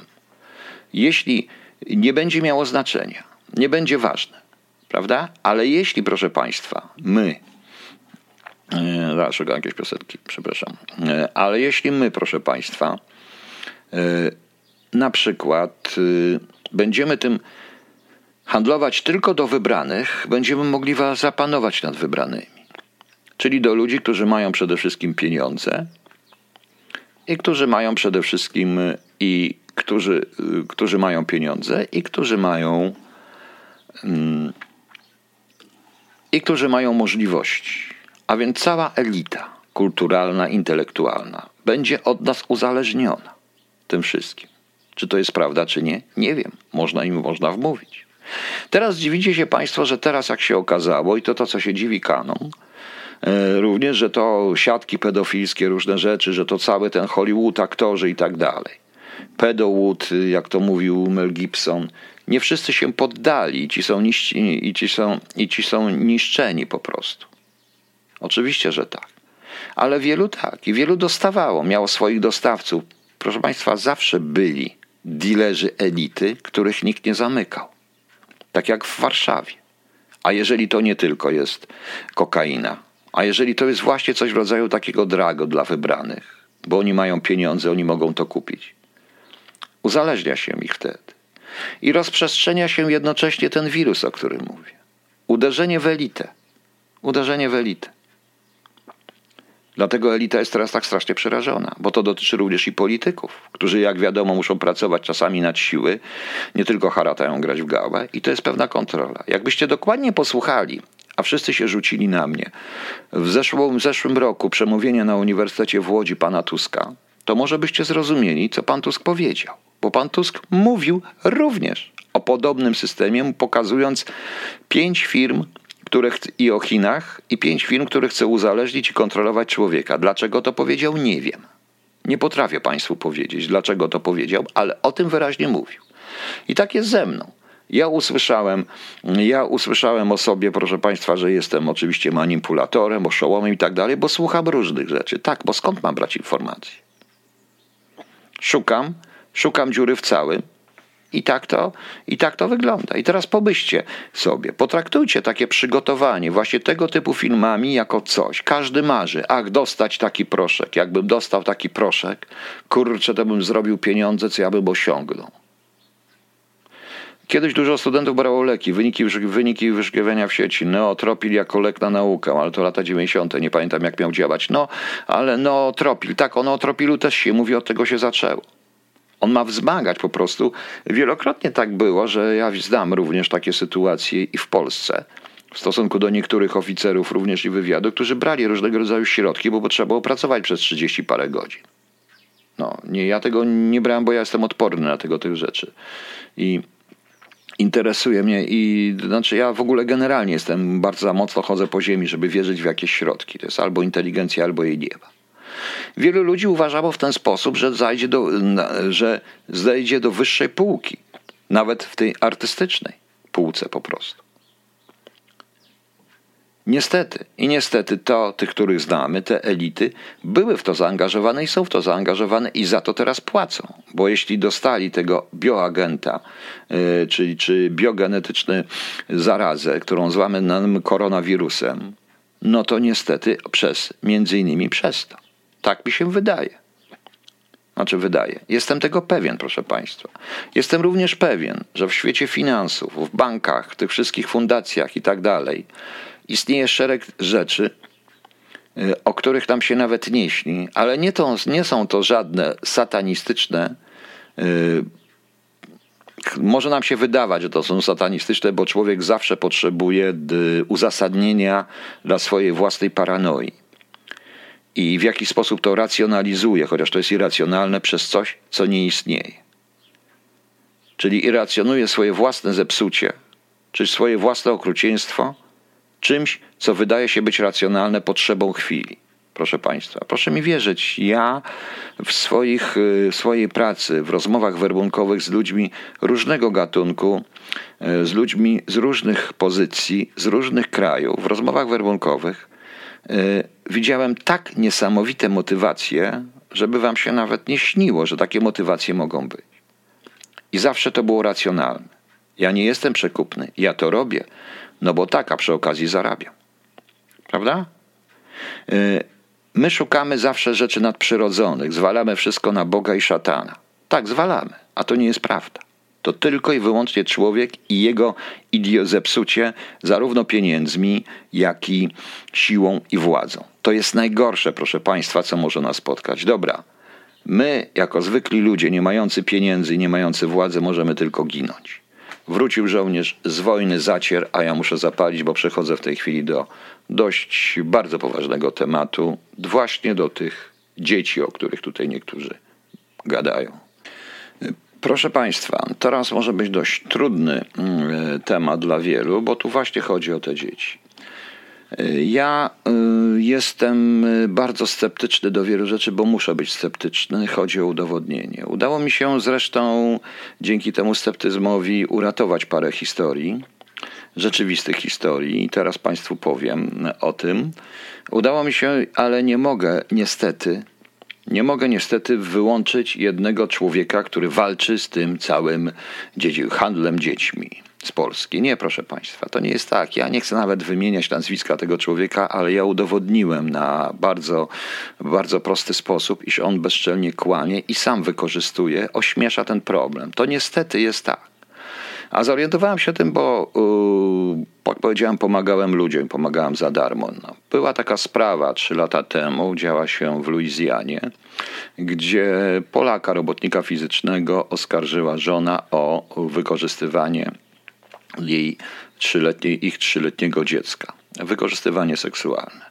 Jeśli nie będzie miało znaczenia, nie będzie ważne, prawda? Ale jeśli, proszę Państwa, szukam jakieś piosenki, przepraszam. Ale jeśli my, proszę Państwa, na przykład będziemy tym handlować tylko do wybranych, będziemy mogli zapanować nad wybranymi. Czyli do ludzi, którzy mają przede wszystkim pieniądze, i którzy mają przede wszystkim którzy mają pieniądze i którzy mają możliwości. A więc cała elita kulturalna, intelektualna będzie od nas uzależniona tym wszystkim. Czy to jest prawda, czy nie? Nie wiem. Można wmówić. Teraz dziwicie się Państwo, że teraz jak się okazało i to co się dziwi kanon, również, że to siatki pedofilskie, różne rzeczy, że to cały ten Hollywood, aktorzy i tak dalej. Pedowood, jak to mówił Mel Gibson. Nie wszyscy się poddali, ci są niszczeni po prostu. Oczywiście, że tak. Ale wielu tak i wielu dostawało, miało swoich dostawców. Proszę Państwa, zawsze byli dilerzy elity, których nikt nie zamykał. Tak jak w Warszawie. A jeżeli to nie tylko jest kokaina, a jeżeli to jest właśnie coś w rodzaju takiego drago dla wybranych, bo oni mają pieniądze, oni mogą to kupić. Uzależnia się ich wtedy. I rozprzestrzenia się jednocześnie ten wirus, o którym mówię. Uderzenie w elitę. Dlatego elita jest teraz tak strasznie przerażona, bo to dotyczy również i polityków, którzy jak wiadomo muszą pracować czasami nad siły, nie tylko haratają grać w gałę i to jest pewna kontrola. Jakbyście dokładnie posłuchali, a wszyscy się rzucili na mnie, w zeszłym roku przemówienie na Uniwersytecie w Łodzi pana Tuska, to może byście zrozumieli, co pan Tusk powiedział. Bo pan Tusk mówił również o podobnym systemie, pokazując 5 firm, i o Chinach, i 5 firm, które chce uzależnić i kontrolować człowieka. Dlaczego to powiedział? Nie wiem. Nie potrafię państwu powiedzieć, dlaczego to powiedział, ale o tym wyraźnie mówił. I tak jest ze mną. Ja usłyszałem o sobie, proszę państwa, że jestem oczywiście manipulatorem, oszołomem i tak dalej, bo słucham różnych rzeczy. Tak, bo skąd mam brać informacji? Szukam dziury w całym. I tak to wygląda. I teraz pomyślcie sobie, potraktujcie takie przygotowanie właśnie tego typu filmami jako coś. Każdy marzy, ach, dostać taki proszek. Jakbym dostał taki proszek, kurczę, to bym zrobił pieniądze, co ja bym osiągnął. Kiedyś dużo studentów brało leki, wyniki wyszukiwania w sieci, neotropil jako lek na naukę, ale to lata 90., nie pamiętam jak miał działać. No, ale neotropil, tak, o neotropilu też się mówi, od tego się zaczęło. On ma wzmagać po prostu. Wielokrotnie tak było, że ja znam również takie sytuacje i w Polsce w stosunku do niektórych oficerów również i wywiadu, którzy brali różnego rodzaju środki, bo trzeba było pracować przez 30 parę godzin. No, nie, ja tego nie brałem, bo ja jestem odporny na tych rzeczy. I interesuje mnie i znaczy ja w ogóle generalnie jestem bardzo za mocno chodzę po ziemi, żeby wierzyć w jakieś środki. To jest albo inteligencja, albo jej nie ma. Wielu ludzi uważało w ten sposób, że zejdzie do wyższej półki, nawet w tej artystycznej półce po prostu. Niestety to, tych, których znamy, te elity, były w to zaangażowane i są w to zaangażowane i za to teraz płacą. Bo jeśli dostali tego bioagenta, czyli biogenetyczną zarazę, którą zwamy koronawirusem, no to niestety między innymi przez to. Tak mi się wydaje. Jestem tego pewien, proszę państwa. Jestem również pewien, że w świecie finansów, w bankach, tych wszystkich fundacjach i tak dalej istnieje szereg rzeczy, o których nam się nawet nie śni, ale nie są to żadne satanistyczne. Może nam się wydawać, że to są satanistyczne, bo człowiek zawsze potrzebuje uzasadnienia dla swojej własnej paranoi. I w jaki sposób to racjonalizuje, chociaż to jest irracjonalne, przez coś, co nie istnieje. Czyli irracjonuje swoje własne zepsucie, czy swoje własne okrucieństwo czymś, co wydaje się być racjonalne potrzebą chwili. Proszę państwa, proszę mi wierzyć, ja w swojej pracy, w rozmowach werbunkowych z ludźmi różnego gatunku, z ludźmi z różnych pozycji, z różnych krajów, w rozmowach werbunkowych widziałem tak niesamowite motywacje, żeby wam się nawet nie śniło, że takie motywacje mogą być. I zawsze to było racjonalne. Ja nie jestem przekupny, ja to robię, no bo tak, a przy okazji zarabiam. Prawda? My szukamy zawsze rzeczy nadprzyrodzonych, zwalamy wszystko na Boga i szatana. Tak, zwalamy, a to nie jest prawda. To tylko i wyłącznie człowiek i jego zepsucie zarówno pieniędzmi, jak i siłą i władzą. To jest najgorsze, proszę państwa, co może nas spotkać. Dobra, my jako zwykli ludzie, nie mający pieniędzy i nie mający władzy, możemy tylko ginąć. Wrócił żołnierz z wojny, zacier, a ja muszę zapalić, bo przechodzę w tej chwili do dość bardzo poważnego tematu, właśnie do tych dzieci, o których tutaj niektórzy gadają. Proszę państwa, teraz może być dość trudny temat dla wielu, bo tu właśnie chodzi o te dzieci. Ja jestem bardzo sceptyczny do wielu rzeczy, bo muszę być sceptyczny. Chodzi o udowodnienie. Udało mi się zresztą dzięki temu sceptyzmowi uratować parę historii, rzeczywistych historii. I teraz państwu powiem o tym. Udało mi się, ale nie mogę niestety wyłączyć jednego człowieka, który walczy z tym całym handlem dziećmi z Polski. Nie, proszę państwa, to nie jest tak. Ja nie chcę nawet wymieniać nazwiska tego człowieka, ale ja udowodniłem na bardzo, bardzo prosty sposób, iż on bezczelnie kłamie i sam wykorzystuje, ośmiesza ten problem. To niestety jest tak. A zorientowałem się tym, bo powiedziałem, pomagałem ludziom, pomagałem za darmo. No. Była taka sprawa 3 lata temu, działa się w Luizjanie, gdzie Polaka, robotnika fizycznego, oskarżyła żona o wykorzystywanie jej 3-letniego dziecka. Wykorzystywanie seksualne.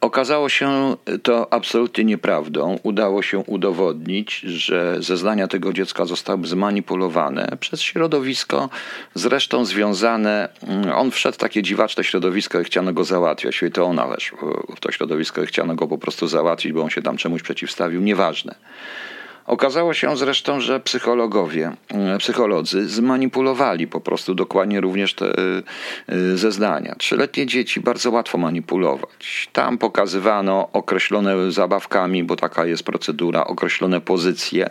Okazało się to absolutnie nieprawdą. Udało się udowodnić, że zeznania tego dziecka zostały zmanipulowane przez środowisko, zresztą związane. On wszedł w takie dziwaczne środowisko i chciano go załatwiać. I to ona weszła w to środowisko i chciano go po prostu załatwić, bo on się tam czemuś przeciwstawił. Nieważne. Okazało się zresztą, że psycholodzy zmanipulowali po prostu dokładnie również te zeznania. 3-letnie dzieci bardzo łatwo manipulować. Tam pokazywano określone zabawkami, bo taka jest procedura, określone pozycje.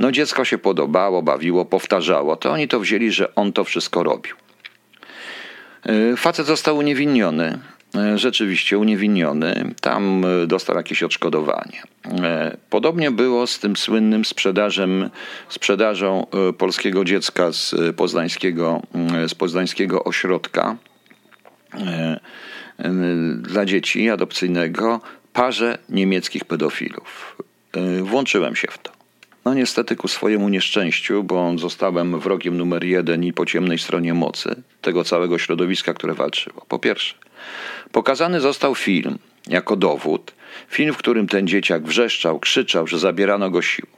No dziecko się podobało, bawiło, powtarzało. To oni to wzięli, że on to wszystko robił. Facet został uniewinniony. Rzeczywiście uniewinniony, tam dostał jakieś odszkodowanie. Podobnie było z tym słynnym sprzedażą polskiego dziecka z poznańskiego ośrodka dla dzieci adopcyjnego parze niemieckich pedofilów. Włączyłem się w to. No niestety ku swojemu nieszczęściu, bo zostałem wrogiem numer 1 i po ciemnej stronie mocy tego całego środowiska, które walczyło. Po pierwsze, pokazany został film jako dowód. Film, w którym ten dzieciak wrzeszczał, krzyczał, że zabierano go siłą.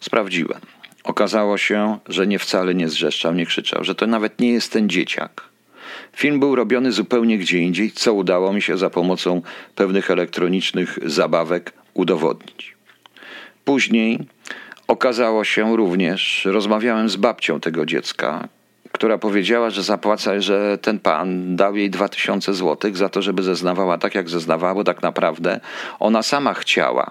Sprawdziłem. Okazało się, że wcale nie zrzeszczał, nie krzyczał, że to nawet nie jest ten dzieciak. Film był robiony zupełnie gdzie indziej, co udało mi się za pomocą pewnych elektronicznych zabawek udowodnić. Później okazało się również, rozmawiałem z babcią tego dziecka, która powiedziała, że zapłaca, że ten pan dał jej 2000 zł za to, żeby zeznawała tak, jak zeznawała, bo tak naprawdę ona sama chciała,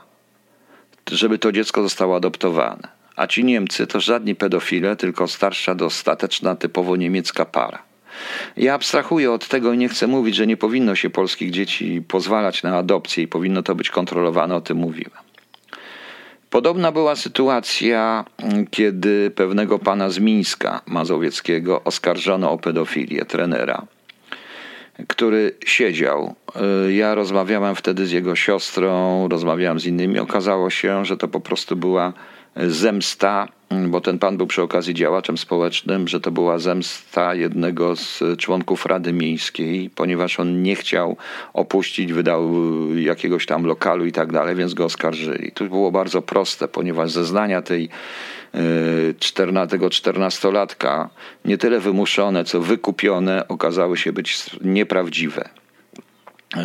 żeby to dziecko zostało adoptowane. A ci Niemcy to żadni pedofile, tylko starsza, dostateczna, typowo niemiecka para. Ja abstrahuję od tego i nie chcę mówić, że nie powinno się polskich dzieci pozwalać na adopcję i powinno to być kontrolowane, o tym mówiłem. Podobna była sytuacja, kiedy pewnego pana z Mińska Mazowieckiego oskarżono o pedofilię, trenera, który siedział. Ja rozmawiałem wtedy z jego siostrą, rozmawiałem z innymi. Okazało się, że to po prostu była zemsta, bo ten pan był przy okazji działaczem społecznym, że to była zemsta jednego z członków Rady Miejskiej, ponieważ on nie chciał opuścić, wydał jakiegoś tam lokalu i tak dalej, więc go oskarżyli. To było bardzo proste, ponieważ zeznania tego 14-latka, nie tyle wymuszone, co wykupione, okazały się być nieprawdziwe.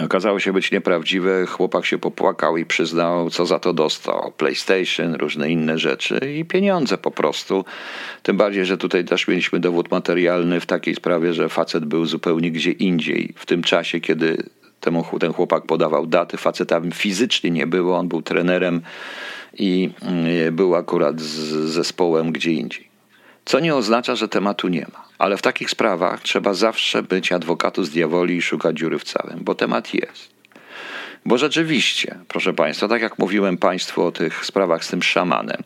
Okazało się być nieprawdziwe, chłopak się popłakał i przyznał, co za to dostał. PlayStation, różne inne rzeczy i pieniądze po prostu. Tym bardziej, że tutaj też mieliśmy dowód materialny w takiej sprawie, że facet był zupełnie gdzie indziej. W tym czasie, kiedy ten chłopak podawał daty, faceta fizycznie nie było, on był trenerem i był akurat z zespołem gdzie indziej. Co nie oznacza, że tematu nie ma. Ale w takich sprawach trzeba zawsze być adwokatu z diaboli i szukać dziury w całym, bo temat jest. Bo rzeczywiście, proszę Państwa, tak jak mówiłem Państwu o tych sprawach z tym szamanem,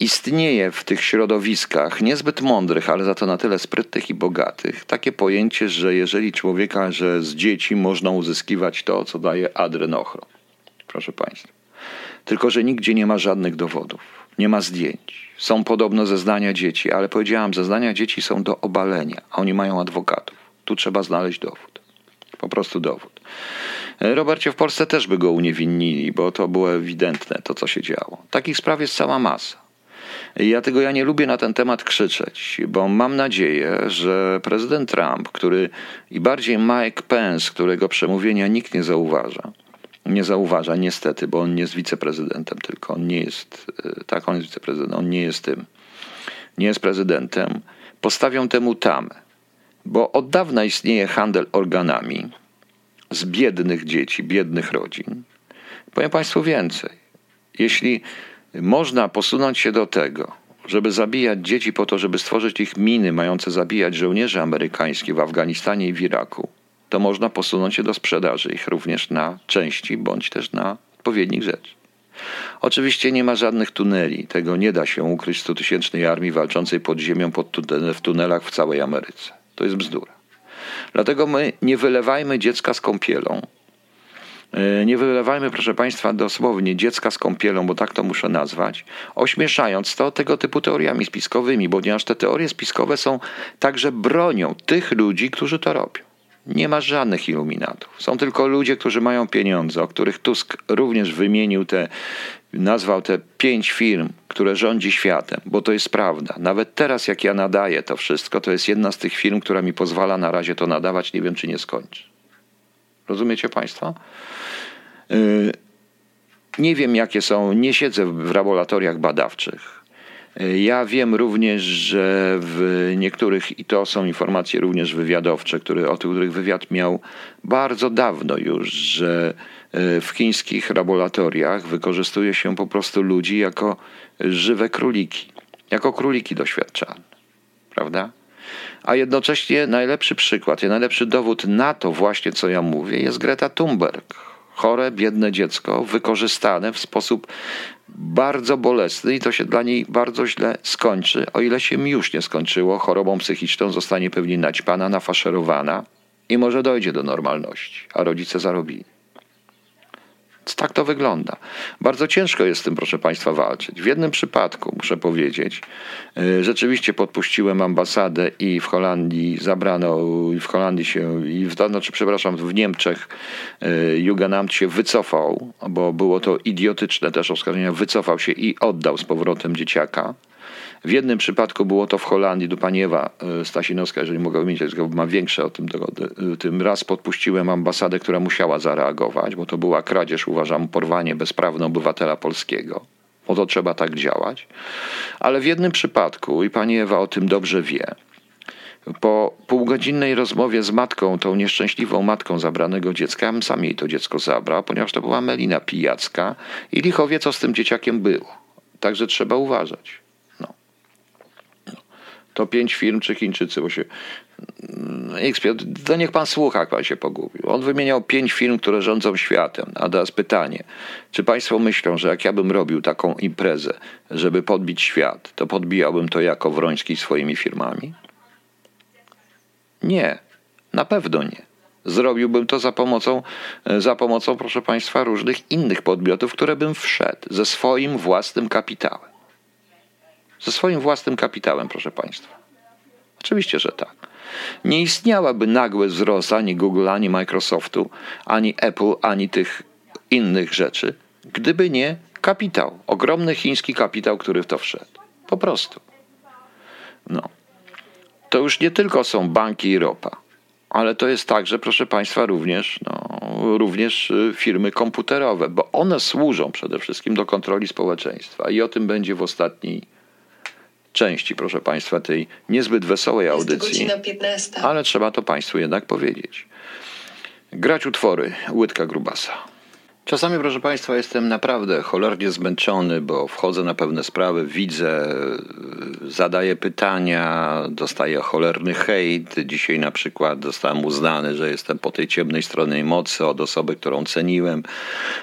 istnieje w tych środowiskach niezbyt mądrych, ale za to na tyle sprytnych i bogatych, takie pojęcie, że jeżeli człowieka, że z dzieci można uzyskiwać to, co daje adrenochrom. Proszę Państwa. Tylko że nigdzie nie ma żadnych dowodów. Nie ma zdjęć. Są podobno zeznania dzieci, ale powiedziałam, zeznania dzieci są do obalenia, a oni mają adwokatów. Tu trzeba znaleźć dowód. Po prostu dowód. Robercie, w Polsce też by go uniewinnili, bo to było ewidentne, to co się działo. Takich spraw jest cała masa. Ja nie lubię na ten temat krzyczeć, bo mam nadzieję, że prezydent Trump, i bardziej Mike Pence, którego przemówienia nikt nie zauważa, niestety, bo on nie jest wiceprezydentem, tylko on nie jest, tak, on jest wiceprezydentem, on nie jest tym, nie jest prezydentem, postawią temu tamę, bo od dawna istnieje handel organami z biednych dzieci, biednych rodzin. Powiem Państwu więcej, jeśli można posunąć się do tego, żeby zabijać dzieci po to, żeby stworzyć ich miny mające zabijać żołnierzy amerykańskich w Afganistanie i w Iraku, to można posunąć się do sprzedaży ich również na części, bądź też na odpowiednich rzeczy. Oczywiście nie ma żadnych tuneli. Tego nie da się ukryć 100-tysięcznej armii walczącej pod ziemią w tunelach w całej Ameryce. To jest bzdura. Dlatego my nie wylewajmy dziecka z kąpielą. Nie wylewajmy, proszę Państwa, dosłownie dziecka z kąpielą, bo tak to muszę nazwać, ośmieszając to tego typu teoriami spiskowymi, ponieważ te teorie spiskowe są także bronią tych ludzi, którzy to robią. Nie ma żadnych iluminatów. Są tylko ludzie, którzy mają pieniądze, o których Tusk również wymienił nazwał te 5 firm, które rządzi światem, bo to jest prawda. Nawet teraz, jak ja nadaję to wszystko, to jest jedna z tych firm, która mi pozwala na razie to nadawać. Nie wiem, czy nie skończy. Rozumiecie Państwo? Nie wiem, jakie są, nie siedzę w laboratoriach badawczych. Ja wiem również, że w niektórych, i to są informacje również wywiadowcze, o których wywiad miał bardzo dawno już, że w chińskich laboratoriach wykorzystuje się po prostu ludzi jako żywe króliki. Jako króliki doświadczalne. Prawda? A jednocześnie najlepszy przykład i najlepszy dowód na to właśnie, co ja mówię, jest Greta Thunberg. Chore, biedne dziecko, wykorzystane w sposób bardzo bolesny i to się dla niej bardzo źle skończy. O ile się już nie skończyło, chorobą psychiczną zostanie pewnie naćpana, nafaszerowana i może dojdzie do normalności, a rodzice zarobili. Tak to wygląda. Bardzo ciężko jest z tym, proszę Państwa, walczyć. W jednym przypadku, muszę powiedzieć, rzeczywiście podpuściłem ambasadę i w Holandii zabrano, w Niemczech Jugendamt się wycofał, bo było to idiotyczne też oskarżenie, wycofał się i oddał z powrotem dzieciaka. W jednym przypadku było to w Holandii, do pani Ewa Stasinowska, jeżeli mogę wymienić, bo ma większe o tym dowody. Tym raz podpuściłem ambasadę, która musiała zareagować, bo to była kradzież, uważam, porwanie bezprawne obywatela polskiego. Bo to trzeba tak działać. Ale w jednym przypadku, i pani Ewa o tym dobrze wie, po półgodzinnej rozmowie z matką, tą nieszczęśliwą matką zabranego dziecka, ja sam jej to dziecko zabrał, ponieważ to była melina pijacka i licho wie, co z tym dzieciakiem było. Także trzeba uważać. To 5 firm czy Chińczycy, bo się... To niech pan słucha, jak pan się pogubił. On wymieniał 5 firm, które rządzą światem. A teraz pytanie, czy państwo myślą, że jak ja bym robił taką imprezę, żeby podbić świat, to podbijałbym to jako Wroński swoimi firmami? Nie. Na pewno nie. Zrobiłbym to za pomocą, proszę państwa, różnych innych podmiotów, które bym wszedł ze swoim własnym kapitałem. Ze swoim własnym kapitałem, proszę Państwa. Oczywiście, że tak. Nie istniałaby nagły wzrost ani Google, ani Microsoftu, ani Apple, ani tych innych rzeczy, gdyby nie kapitał. Ogromny chiński kapitał, który w to wszedł. Po prostu. To już nie tylko są banki i ropa, ale to jest także, proszę Państwa, również firmy komputerowe, bo one służą przede wszystkim do kontroli społeczeństwa. I o tym będzie w ostatniej części, proszę Państwa, tej niezbyt wesołej audycji, ale trzeba to Państwu jednak powiedzieć. Grać utwory Łydka Grubasa. Czasami, proszę Państwa, jestem naprawdę cholernie zmęczony, bo wchodzę na pewne sprawy, widzę, zadaję pytania, dostaję cholerny hejt. Dzisiaj na przykład zostałem uznany, że jestem po tej ciemnej stronie mocy od osoby, którą ceniłem.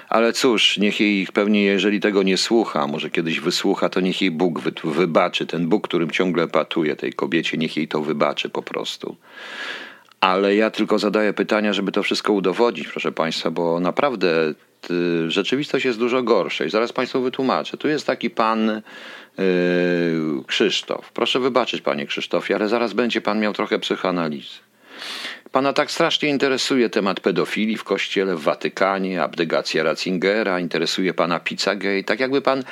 Ale cóż, niech jej pewnie, jeżeli tego nie słucha, może kiedyś wysłucha, to niech jej Bóg wybaczy. Ten Bóg, którym ciągle patuje tej kobiecie, niech jej to wybaczy po prostu. Ale ja tylko zadaję pytania, żeby to wszystko udowodnić, proszę Państwa, bo naprawdę rzeczywistość jest dużo gorsza. I zaraz Państwu wytłumaczę. Tu jest taki pan Krzysztof. Proszę wybaczyć, panie Krzysztofie, ale zaraz będzie pan miał trochę psychoanalizy. Pana tak strasznie interesuje temat pedofilii w Kościele, w Watykanie, abdykacja Ratzingera, interesuje pana Pizzagate. Tak jakby pan,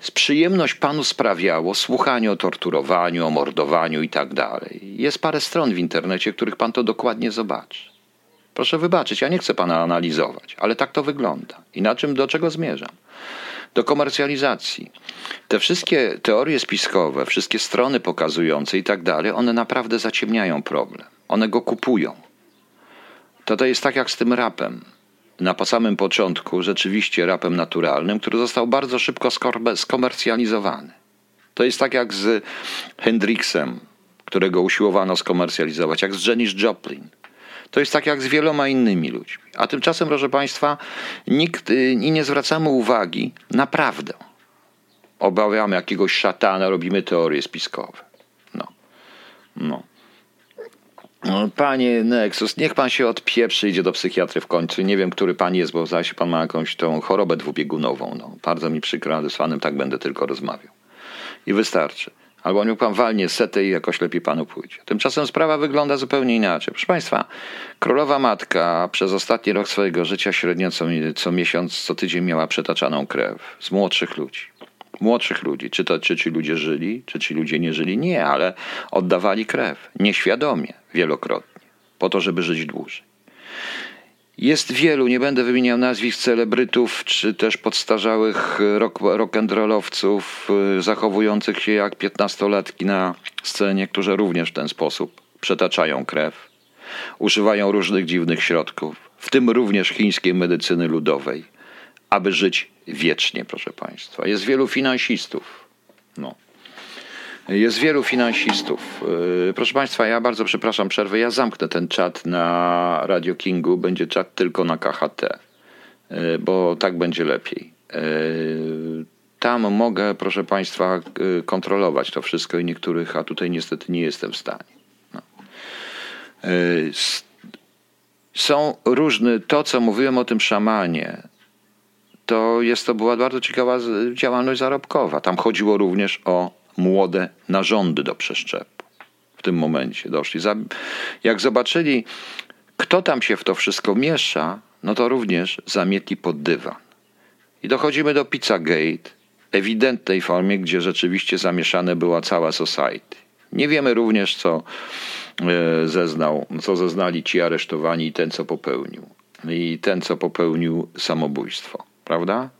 z przyjemność panu sprawiało słuchanie o torturowaniu, o mordowaniu i tak dalej. Jest parę stron w internecie, których pan to dokładnie zobaczy. Proszę wybaczyć, ja nie chcę pana analizować, ale tak to wygląda. I do czego zmierzam? Do komercjalizacji. Te wszystkie teorie spiskowe, wszystkie strony pokazujące i tak dalej, one naprawdę zaciemniają problem. One go kupują. To jest tak jak z tym rapem. Na samym początku rzeczywiście rapem naturalnym, który został bardzo szybko skomercjalizowany. To jest tak jak z Hendrixem, którego usiłowano skomercjalizować, jak z Janis Joplin. To jest tak jak z wieloma innymi ludźmi. A tymczasem, proszę Państwa, nikt nie zwracamy uwagi na prawdę. Obawiamy jakiegoś szatana, robimy teorie spiskowe. Panie Nexus, niech pan się odpieprzy, idzie do psychiatry w końcu. Nie wiem, który pan jest, bo zdaje się, pan ma jakąś tą chorobę dwubiegunową. Bardzo mi przykro, ale z panem tak będę tylko rozmawiał. I wystarczy. Albo niech pan walnie setę i jakoś lepiej panu pójdzie. Tymczasem sprawa wygląda zupełnie inaczej. Proszę Państwa, królowa matka przez ostatni rok swojego życia średnio co miesiąc, co tydzień miała przetaczaną krew z młodszych ludzi. Czy ci ludzie żyli, czy ci ludzie nie żyli? Nie, ale oddawali krew. Nieświadomie, wielokrotnie. Po to, żeby żyć dłużej. Jest wielu, nie będę wymieniał nazwisk celebrytów, czy też podstarzałych rock'n'rollowców zachowujących się jak piętnastolatki na scenie, którzy również w ten sposób przetaczają krew. Używają różnych dziwnych środków, w tym również chińskiej medycyny ludowej, aby żyć wiecznie, proszę Państwa. Jest wielu finansistów. Proszę Państwa, ja bardzo przepraszam przerwę. Ja zamknę ten czat na Radio Kingu. Będzie czat tylko na KHT, bo tak będzie lepiej. Tam mogę, proszę Państwa, kontrolować to wszystko i niektórych, a tutaj niestety nie jestem w stanie. Są różne... To, co mówiłem o tym szamanie... To była bardzo ciekawa działalność zarobkowa. Tam chodziło również o młode narządy do przeszczepu. W tym momencie doszli. Jak zobaczyli, kto tam się w to wszystko miesza, no to również zamietli pod dywan. I dochodzimy do Pizzagate, ewidentnej formie, gdzie rzeczywiście zamieszane była cała society. Nie wiemy również, co zeznali ci aresztowani i ten, co popełnił. I ten, co popełnił samobójstwo. Prawda?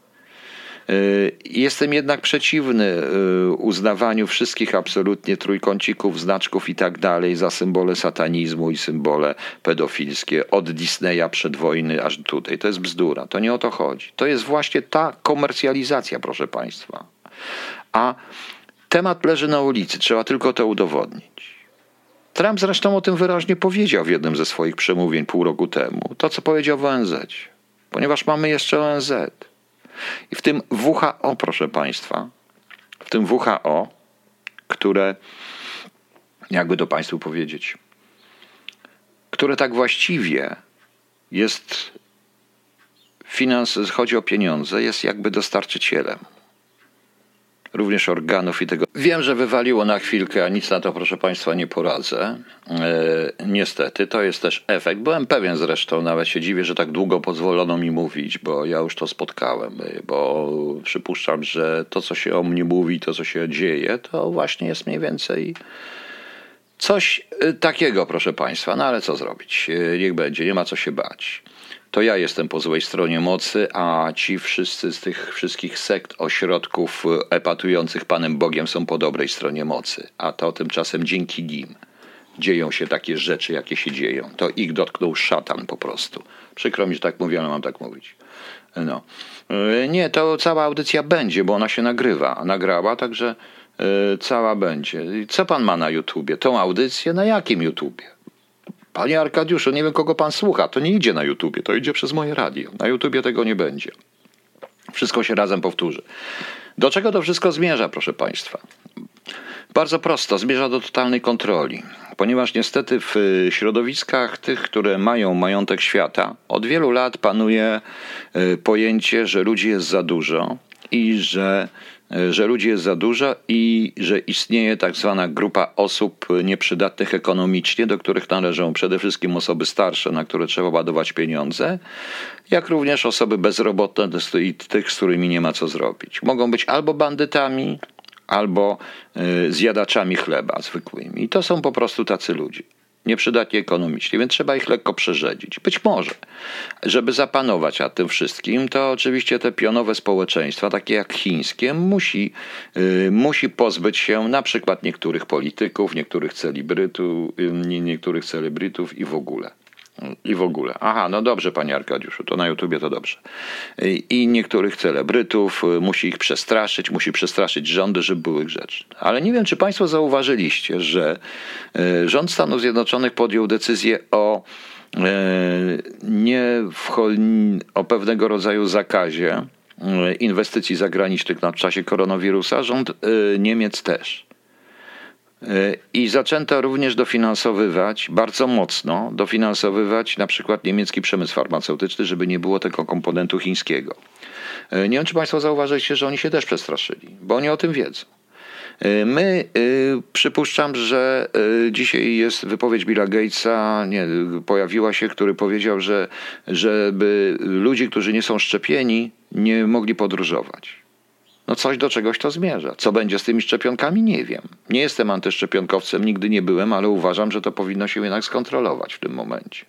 Jestem jednak przeciwny uznawaniu wszystkich absolutnie trójkącików, znaczków i tak dalej za symbole satanizmu i symbole pedofilskie od Disneya przed wojny aż tutaj. To jest bzdura. To nie o to chodzi. To jest właśnie ta komercjalizacja, proszę Państwa. A temat leży na ulicy. Trzeba tylko to udowodnić. Trump zresztą o tym wyraźnie powiedział w jednym ze swoich przemówień pół roku temu. To, co powiedział w ONZ. Ponieważ mamy jeszcze ONZ. I w tym WHO, proszę Państwa, które, jakby to Państwu powiedzieć, które tak właściwie jest, chodzi o pieniądze, jest jakby dostarczycielem. Również organów i tego. Wiem, że wywaliło na chwilkę, a nic na to, proszę Państwa, nie poradzę. Niestety, to jest też efekt. Byłem pewien zresztą, nawet się dziwię, że tak długo pozwolono mi mówić, bo ja już to spotkałem, bo przypuszczam, że to, co się o mnie mówi, to, co się dzieje, to właśnie jest mniej więcej coś takiego, proszę Państwa. No ale co zrobić? Niech będzie, nie ma co się bać. To ja jestem po złej stronie mocy, a ci wszyscy z tych wszystkich sekt, ośrodków epatujących Panem Bogiem są po dobrej stronie mocy. A to tymczasem dzięki nim dzieją się takie rzeczy, jakie się dzieją. To ich dotknął szatan po prostu. Przykro mi, że tak mówię, ale mam tak mówić. Nie, to cała audycja będzie, bo ona się nagrała, także cała będzie. Co Pan ma na YouTubie? Tą audycję? Na jakim YouTubie? Panie Arkadiuszu, nie wiem, kogo pan słucha. To nie idzie na YouTubie, to idzie przez moje radio. Na YouTubie tego nie będzie. Wszystko się razem powtórzy. Do czego to wszystko zmierza, proszę Państwa? Bardzo prosto, zmierza do totalnej kontroli. Ponieważ niestety w środowiskach tych, które mają majątek świata, od wielu lat panuje pojęcie, że ludzi jest za dużo i że ludzi jest za dużo i że istnieje tak zwana grupa osób nieprzydatnych ekonomicznie, do których należą przede wszystkim osoby starsze, na które trzeba ładować pieniądze, jak również osoby bezrobotne i tych, z którymi nie ma co zrobić. Mogą być albo bandytami, albo zjadaczami chleba zwykłymi. I to są po prostu tacy ludzie. Nieprzydatni ekonomicznie, więc trzeba ich lekko przerzedzić. Być może, żeby zapanować nad tym wszystkim, to oczywiście te pionowe społeczeństwa, takie jak chińskie, musi pozbyć się na przykład niektórych polityków, niektórych celebrytów i w ogóle. Aha, no dobrze, Panie Arkadiuszu, to na YouTubie to dobrze. I niektórych celebrytów musi ich przestraszyć, musi przestraszyć rządy, żeby były grzeczne. Ale nie wiem, czy Państwo zauważyliście, że rząd Stanów Zjednoczonych podjął decyzję o o pewnego rodzaju zakazie inwestycji zagranicznych na czasie koronawirusa, rząd Niemiec też. I zaczęto również dofinansowywać, bardzo mocno dofinansowywać na przykład niemiecki przemysł farmaceutyczny, żeby nie było tego komponentu chińskiego. Nie wiem, czy Państwo zauważyliście, że oni się też przestraszyli, bo oni o tym wiedzą. My, przypuszczam, że dzisiaj jest wypowiedź Billa Gatesa, pojawiła się, który powiedział, że żeby ludzi, którzy nie są szczepieni, nie mogli podróżować. No coś do czegoś to zmierza. Co będzie z tymi szczepionkami? Nie wiem. Nie jestem antyszczepionkowcem, nigdy nie byłem, ale uważam, że to powinno się jednak skontrolować w tym momencie.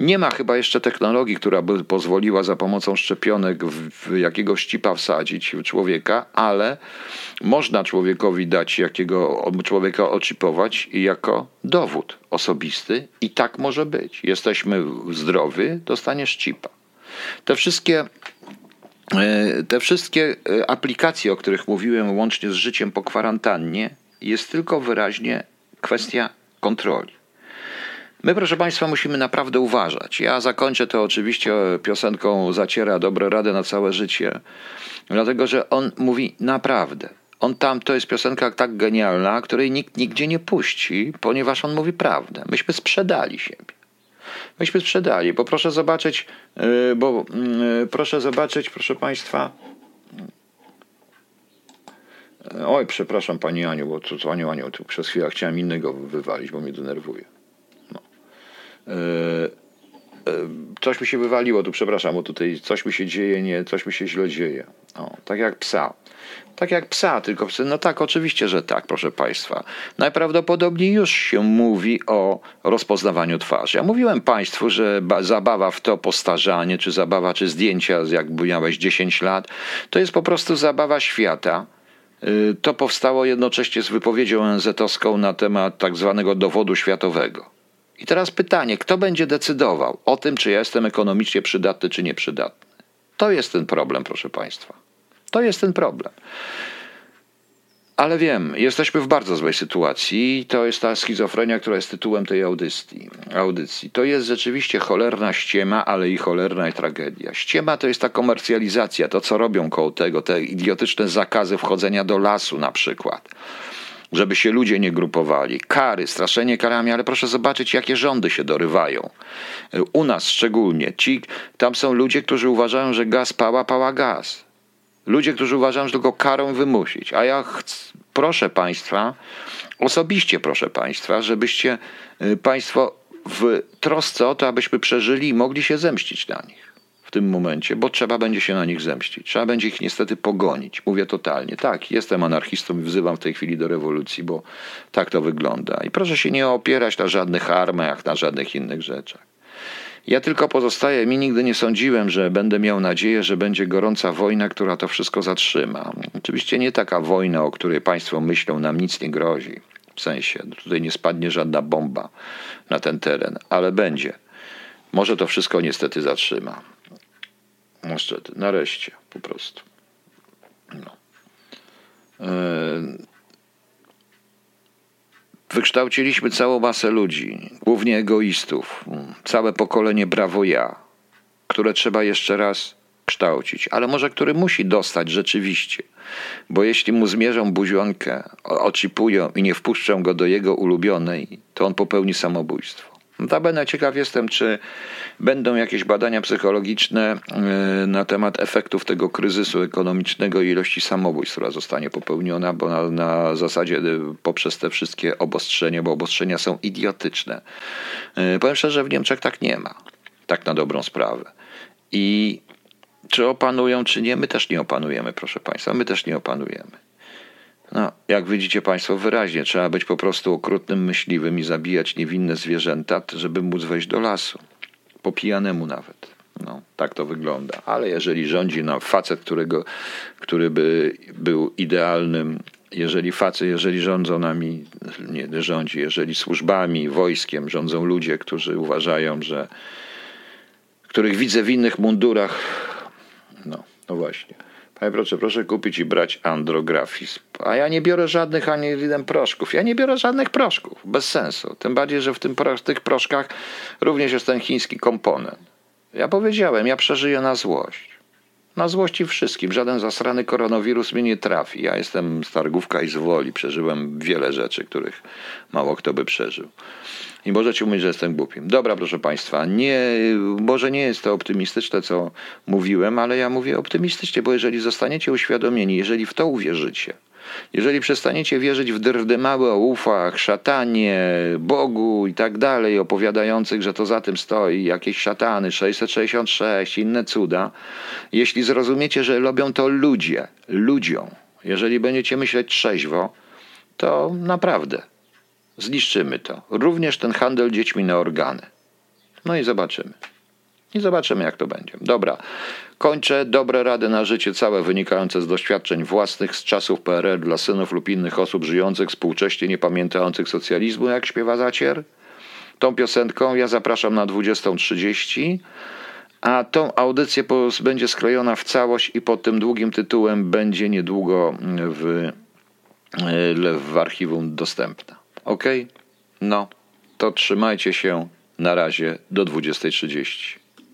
Nie ma chyba jeszcze technologii, która by pozwoliła za pomocą szczepionek w jakiegoś ścipa wsadzić człowieka, ale można człowiekowi dać człowieka oczipować jako dowód osobisty i tak może być. Jesteśmy zdrowi, dostaniesz ścipa. Te wszystkie aplikacje, o których mówiłem, łącznie z życiem po kwarantannie, jest tylko wyraźnie kwestia kontroli. My, proszę Państwa, musimy naprawdę uważać. Ja zakończę to oczywiście piosenką Zaciera Dobre Rady na całe życie, dlatego że on mówi naprawdę. To jest piosenka tak genialna, której nikt nigdzie nie puści, ponieważ on mówi prawdę. Myśmy sprzedali siebie. Myśmy sprzedali, bo proszę zobaczyć, proszę Państwa. Oj, przepraszam Pani Aniu, bo tu Aniu, tu przez chwilę chciałem innego wywalić, bo mnie denerwuje. Coś mi się wywaliło tu, przepraszam, bo tutaj coś mi się dzieje, coś mi się źle dzieje. Tak jak psa. Tak jak psa, tylko psy. No tak, oczywiście, że tak, proszę Państwa. Najprawdopodobniej już się mówi o rozpoznawaniu twarzy. Ja mówiłem Państwu, że zabawa w to postarzanie, czy zdjęcia, jak miałeś 10 lat, to jest po prostu zabawa świata. To powstało jednocześnie z wypowiedzią ONZ-owską na temat tak zwanego dowodu światowego. I teraz pytanie, kto będzie decydował o tym, czy ja jestem ekonomicznie przydatny, czy nieprzydatny? To jest ten problem, proszę Państwa. To jest ten problem. Ale wiem, jesteśmy w bardzo złej sytuacji. To jest ta schizofrenia, która jest tytułem tej audycji. To jest rzeczywiście cholerna ściema, ale i cholerna tragedia. Ściema to jest ta komercjalizacja, to co robią koło tego, te idiotyczne zakazy wchodzenia do lasu na przykład. Żeby się ludzie nie grupowali. Kary, straszenie karami, ale proszę zobaczyć, jakie rządy się dorywają. U nas szczególnie. Tam są ludzie, którzy uważają, że gaz pała gaz. Ludzie, którzy uważają, że tylko karą wymusić. A ja proszę Państwa, osobiście proszę Państwa, żebyście Państwo w trosce o to, abyśmy przeżyli i mogli się zemścić na nich. W tym momencie, bo trzeba będzie się na nich zemścić. Trzeba będzie ich niestety pogonić. Mówię totalnie. Tak, jestem anarchistą i wzywam w tej chwili do rewolucji, bo tak to wygląda. I proszę się nie opierać na żadnych armiach, na żadnych innych rzeczach. Ja tylko pozostaję. Mi nigdy nie sądziłem, że będę miał nadzieję, że będzie gorąca wojna, która to wszystko zatrzyma. Oczywiście nie taka wojna, o której Państwo myślą, nam nic nie grozi. W sensie, tutaj nie spadnie żadna bomba na ten teren, ale będzie. Może to wszystko niestety zatrzyma. Nareszcie, po prostu. No. Wykształciliśmy całą masę ludzi, głównie egoistów, całe pokolenie brawo ja, które trzeba jeszcze raz kształcić, ale może który musi dostać rzeczywiście, bo jeśli mu zmierzą buzionkę, oczipują i nie wpuszczą go do jego ulubionej, to on popełni samobójstwo. Notabene ciekaw jestem, czy będą jakieś badania psychologiczne na temat efektów tego kryzysu ekonomicznego i ilości samobójstw, która zostanie popełniona, bo na zasadzie poprzez te wszystkie obostrzenia, bo obostrzenia są idiotyczne. Powiem szczerze, w Niemczech tak nie ma, tak na dobrą sprawę. I czy opanują, czy nie, my też nie opanujemy, proszę Państwa, my też nie opanujemy. No, jak widzicie Państwo wyraźnie, trzeba być po prostu okrutnym myśliwym i zabijać niewinne zwierzęta, żeby móc wejść do lasu. Po pijanemu nawet. No, tak to wygląda. Ale jeżeli rządzi nam facet, który by był idealnym, jeżeli rządzą nami, jeżeli służbami, wojskiem rządzą ludzie, którzy uważają, że których widzę w innych mundurach, no właśnie. Panie proszę, proszę kupić i brać andrografizm. A ja nie biorę żadnych ani jeden proszków. Ja nie biorę żadnych proszków. Bez sensu. Tym bardziej, że w tych proszkach również jest ten chiński komponent. Ja powiedziałem, ja przeżyję na złość. Na złości wszystkim. Żaden zasrany koronawirus mnie nie trafi. Ja jestem z Targówka i z Woli. Przeżyłem wiele rzeczy, których mało kto by przeżył. I możecie mówić, że jestem głupim. Dobra, proszę Państwa, może nie jest to optymistyczne, co mówiłem, ale ja mówię optymistycznie, bo jeżeli zostaniecie uświadomieni, jeżeli w to uwierzycie, jeżeli przestaniecie wierzyć w drdymałe o ufach, szatanie, Bogu i tak dalej, opowiadających, że to za tym stoi, jakieś szatany, 666, inne cuda, jeśli zrozumiecie, że robią to ludzie, ludziom, jeżeli będziecie myśleć trzeźwo, to naprawdę zniszczymy to. Również ten handel dziećmi na organy. No i zobaczymy. I zobaczymy, jak to będzie. Dobra. Kończę. Dobre rady na życie całe wynikające z doświadczeń własnych z czasów PRL dla synów lub innych osób żyjących współcześnie niepamiętających socjalizmu, jak śpiewa Zacier. Tą piosenką ja zapraszam na 20:30, a tą audycję będzie sklejona w całość i pod tym długim tytułem będzie niedługo w archiwum dostępna. OK? No, to trzymajcie się. Na razie do 20:30.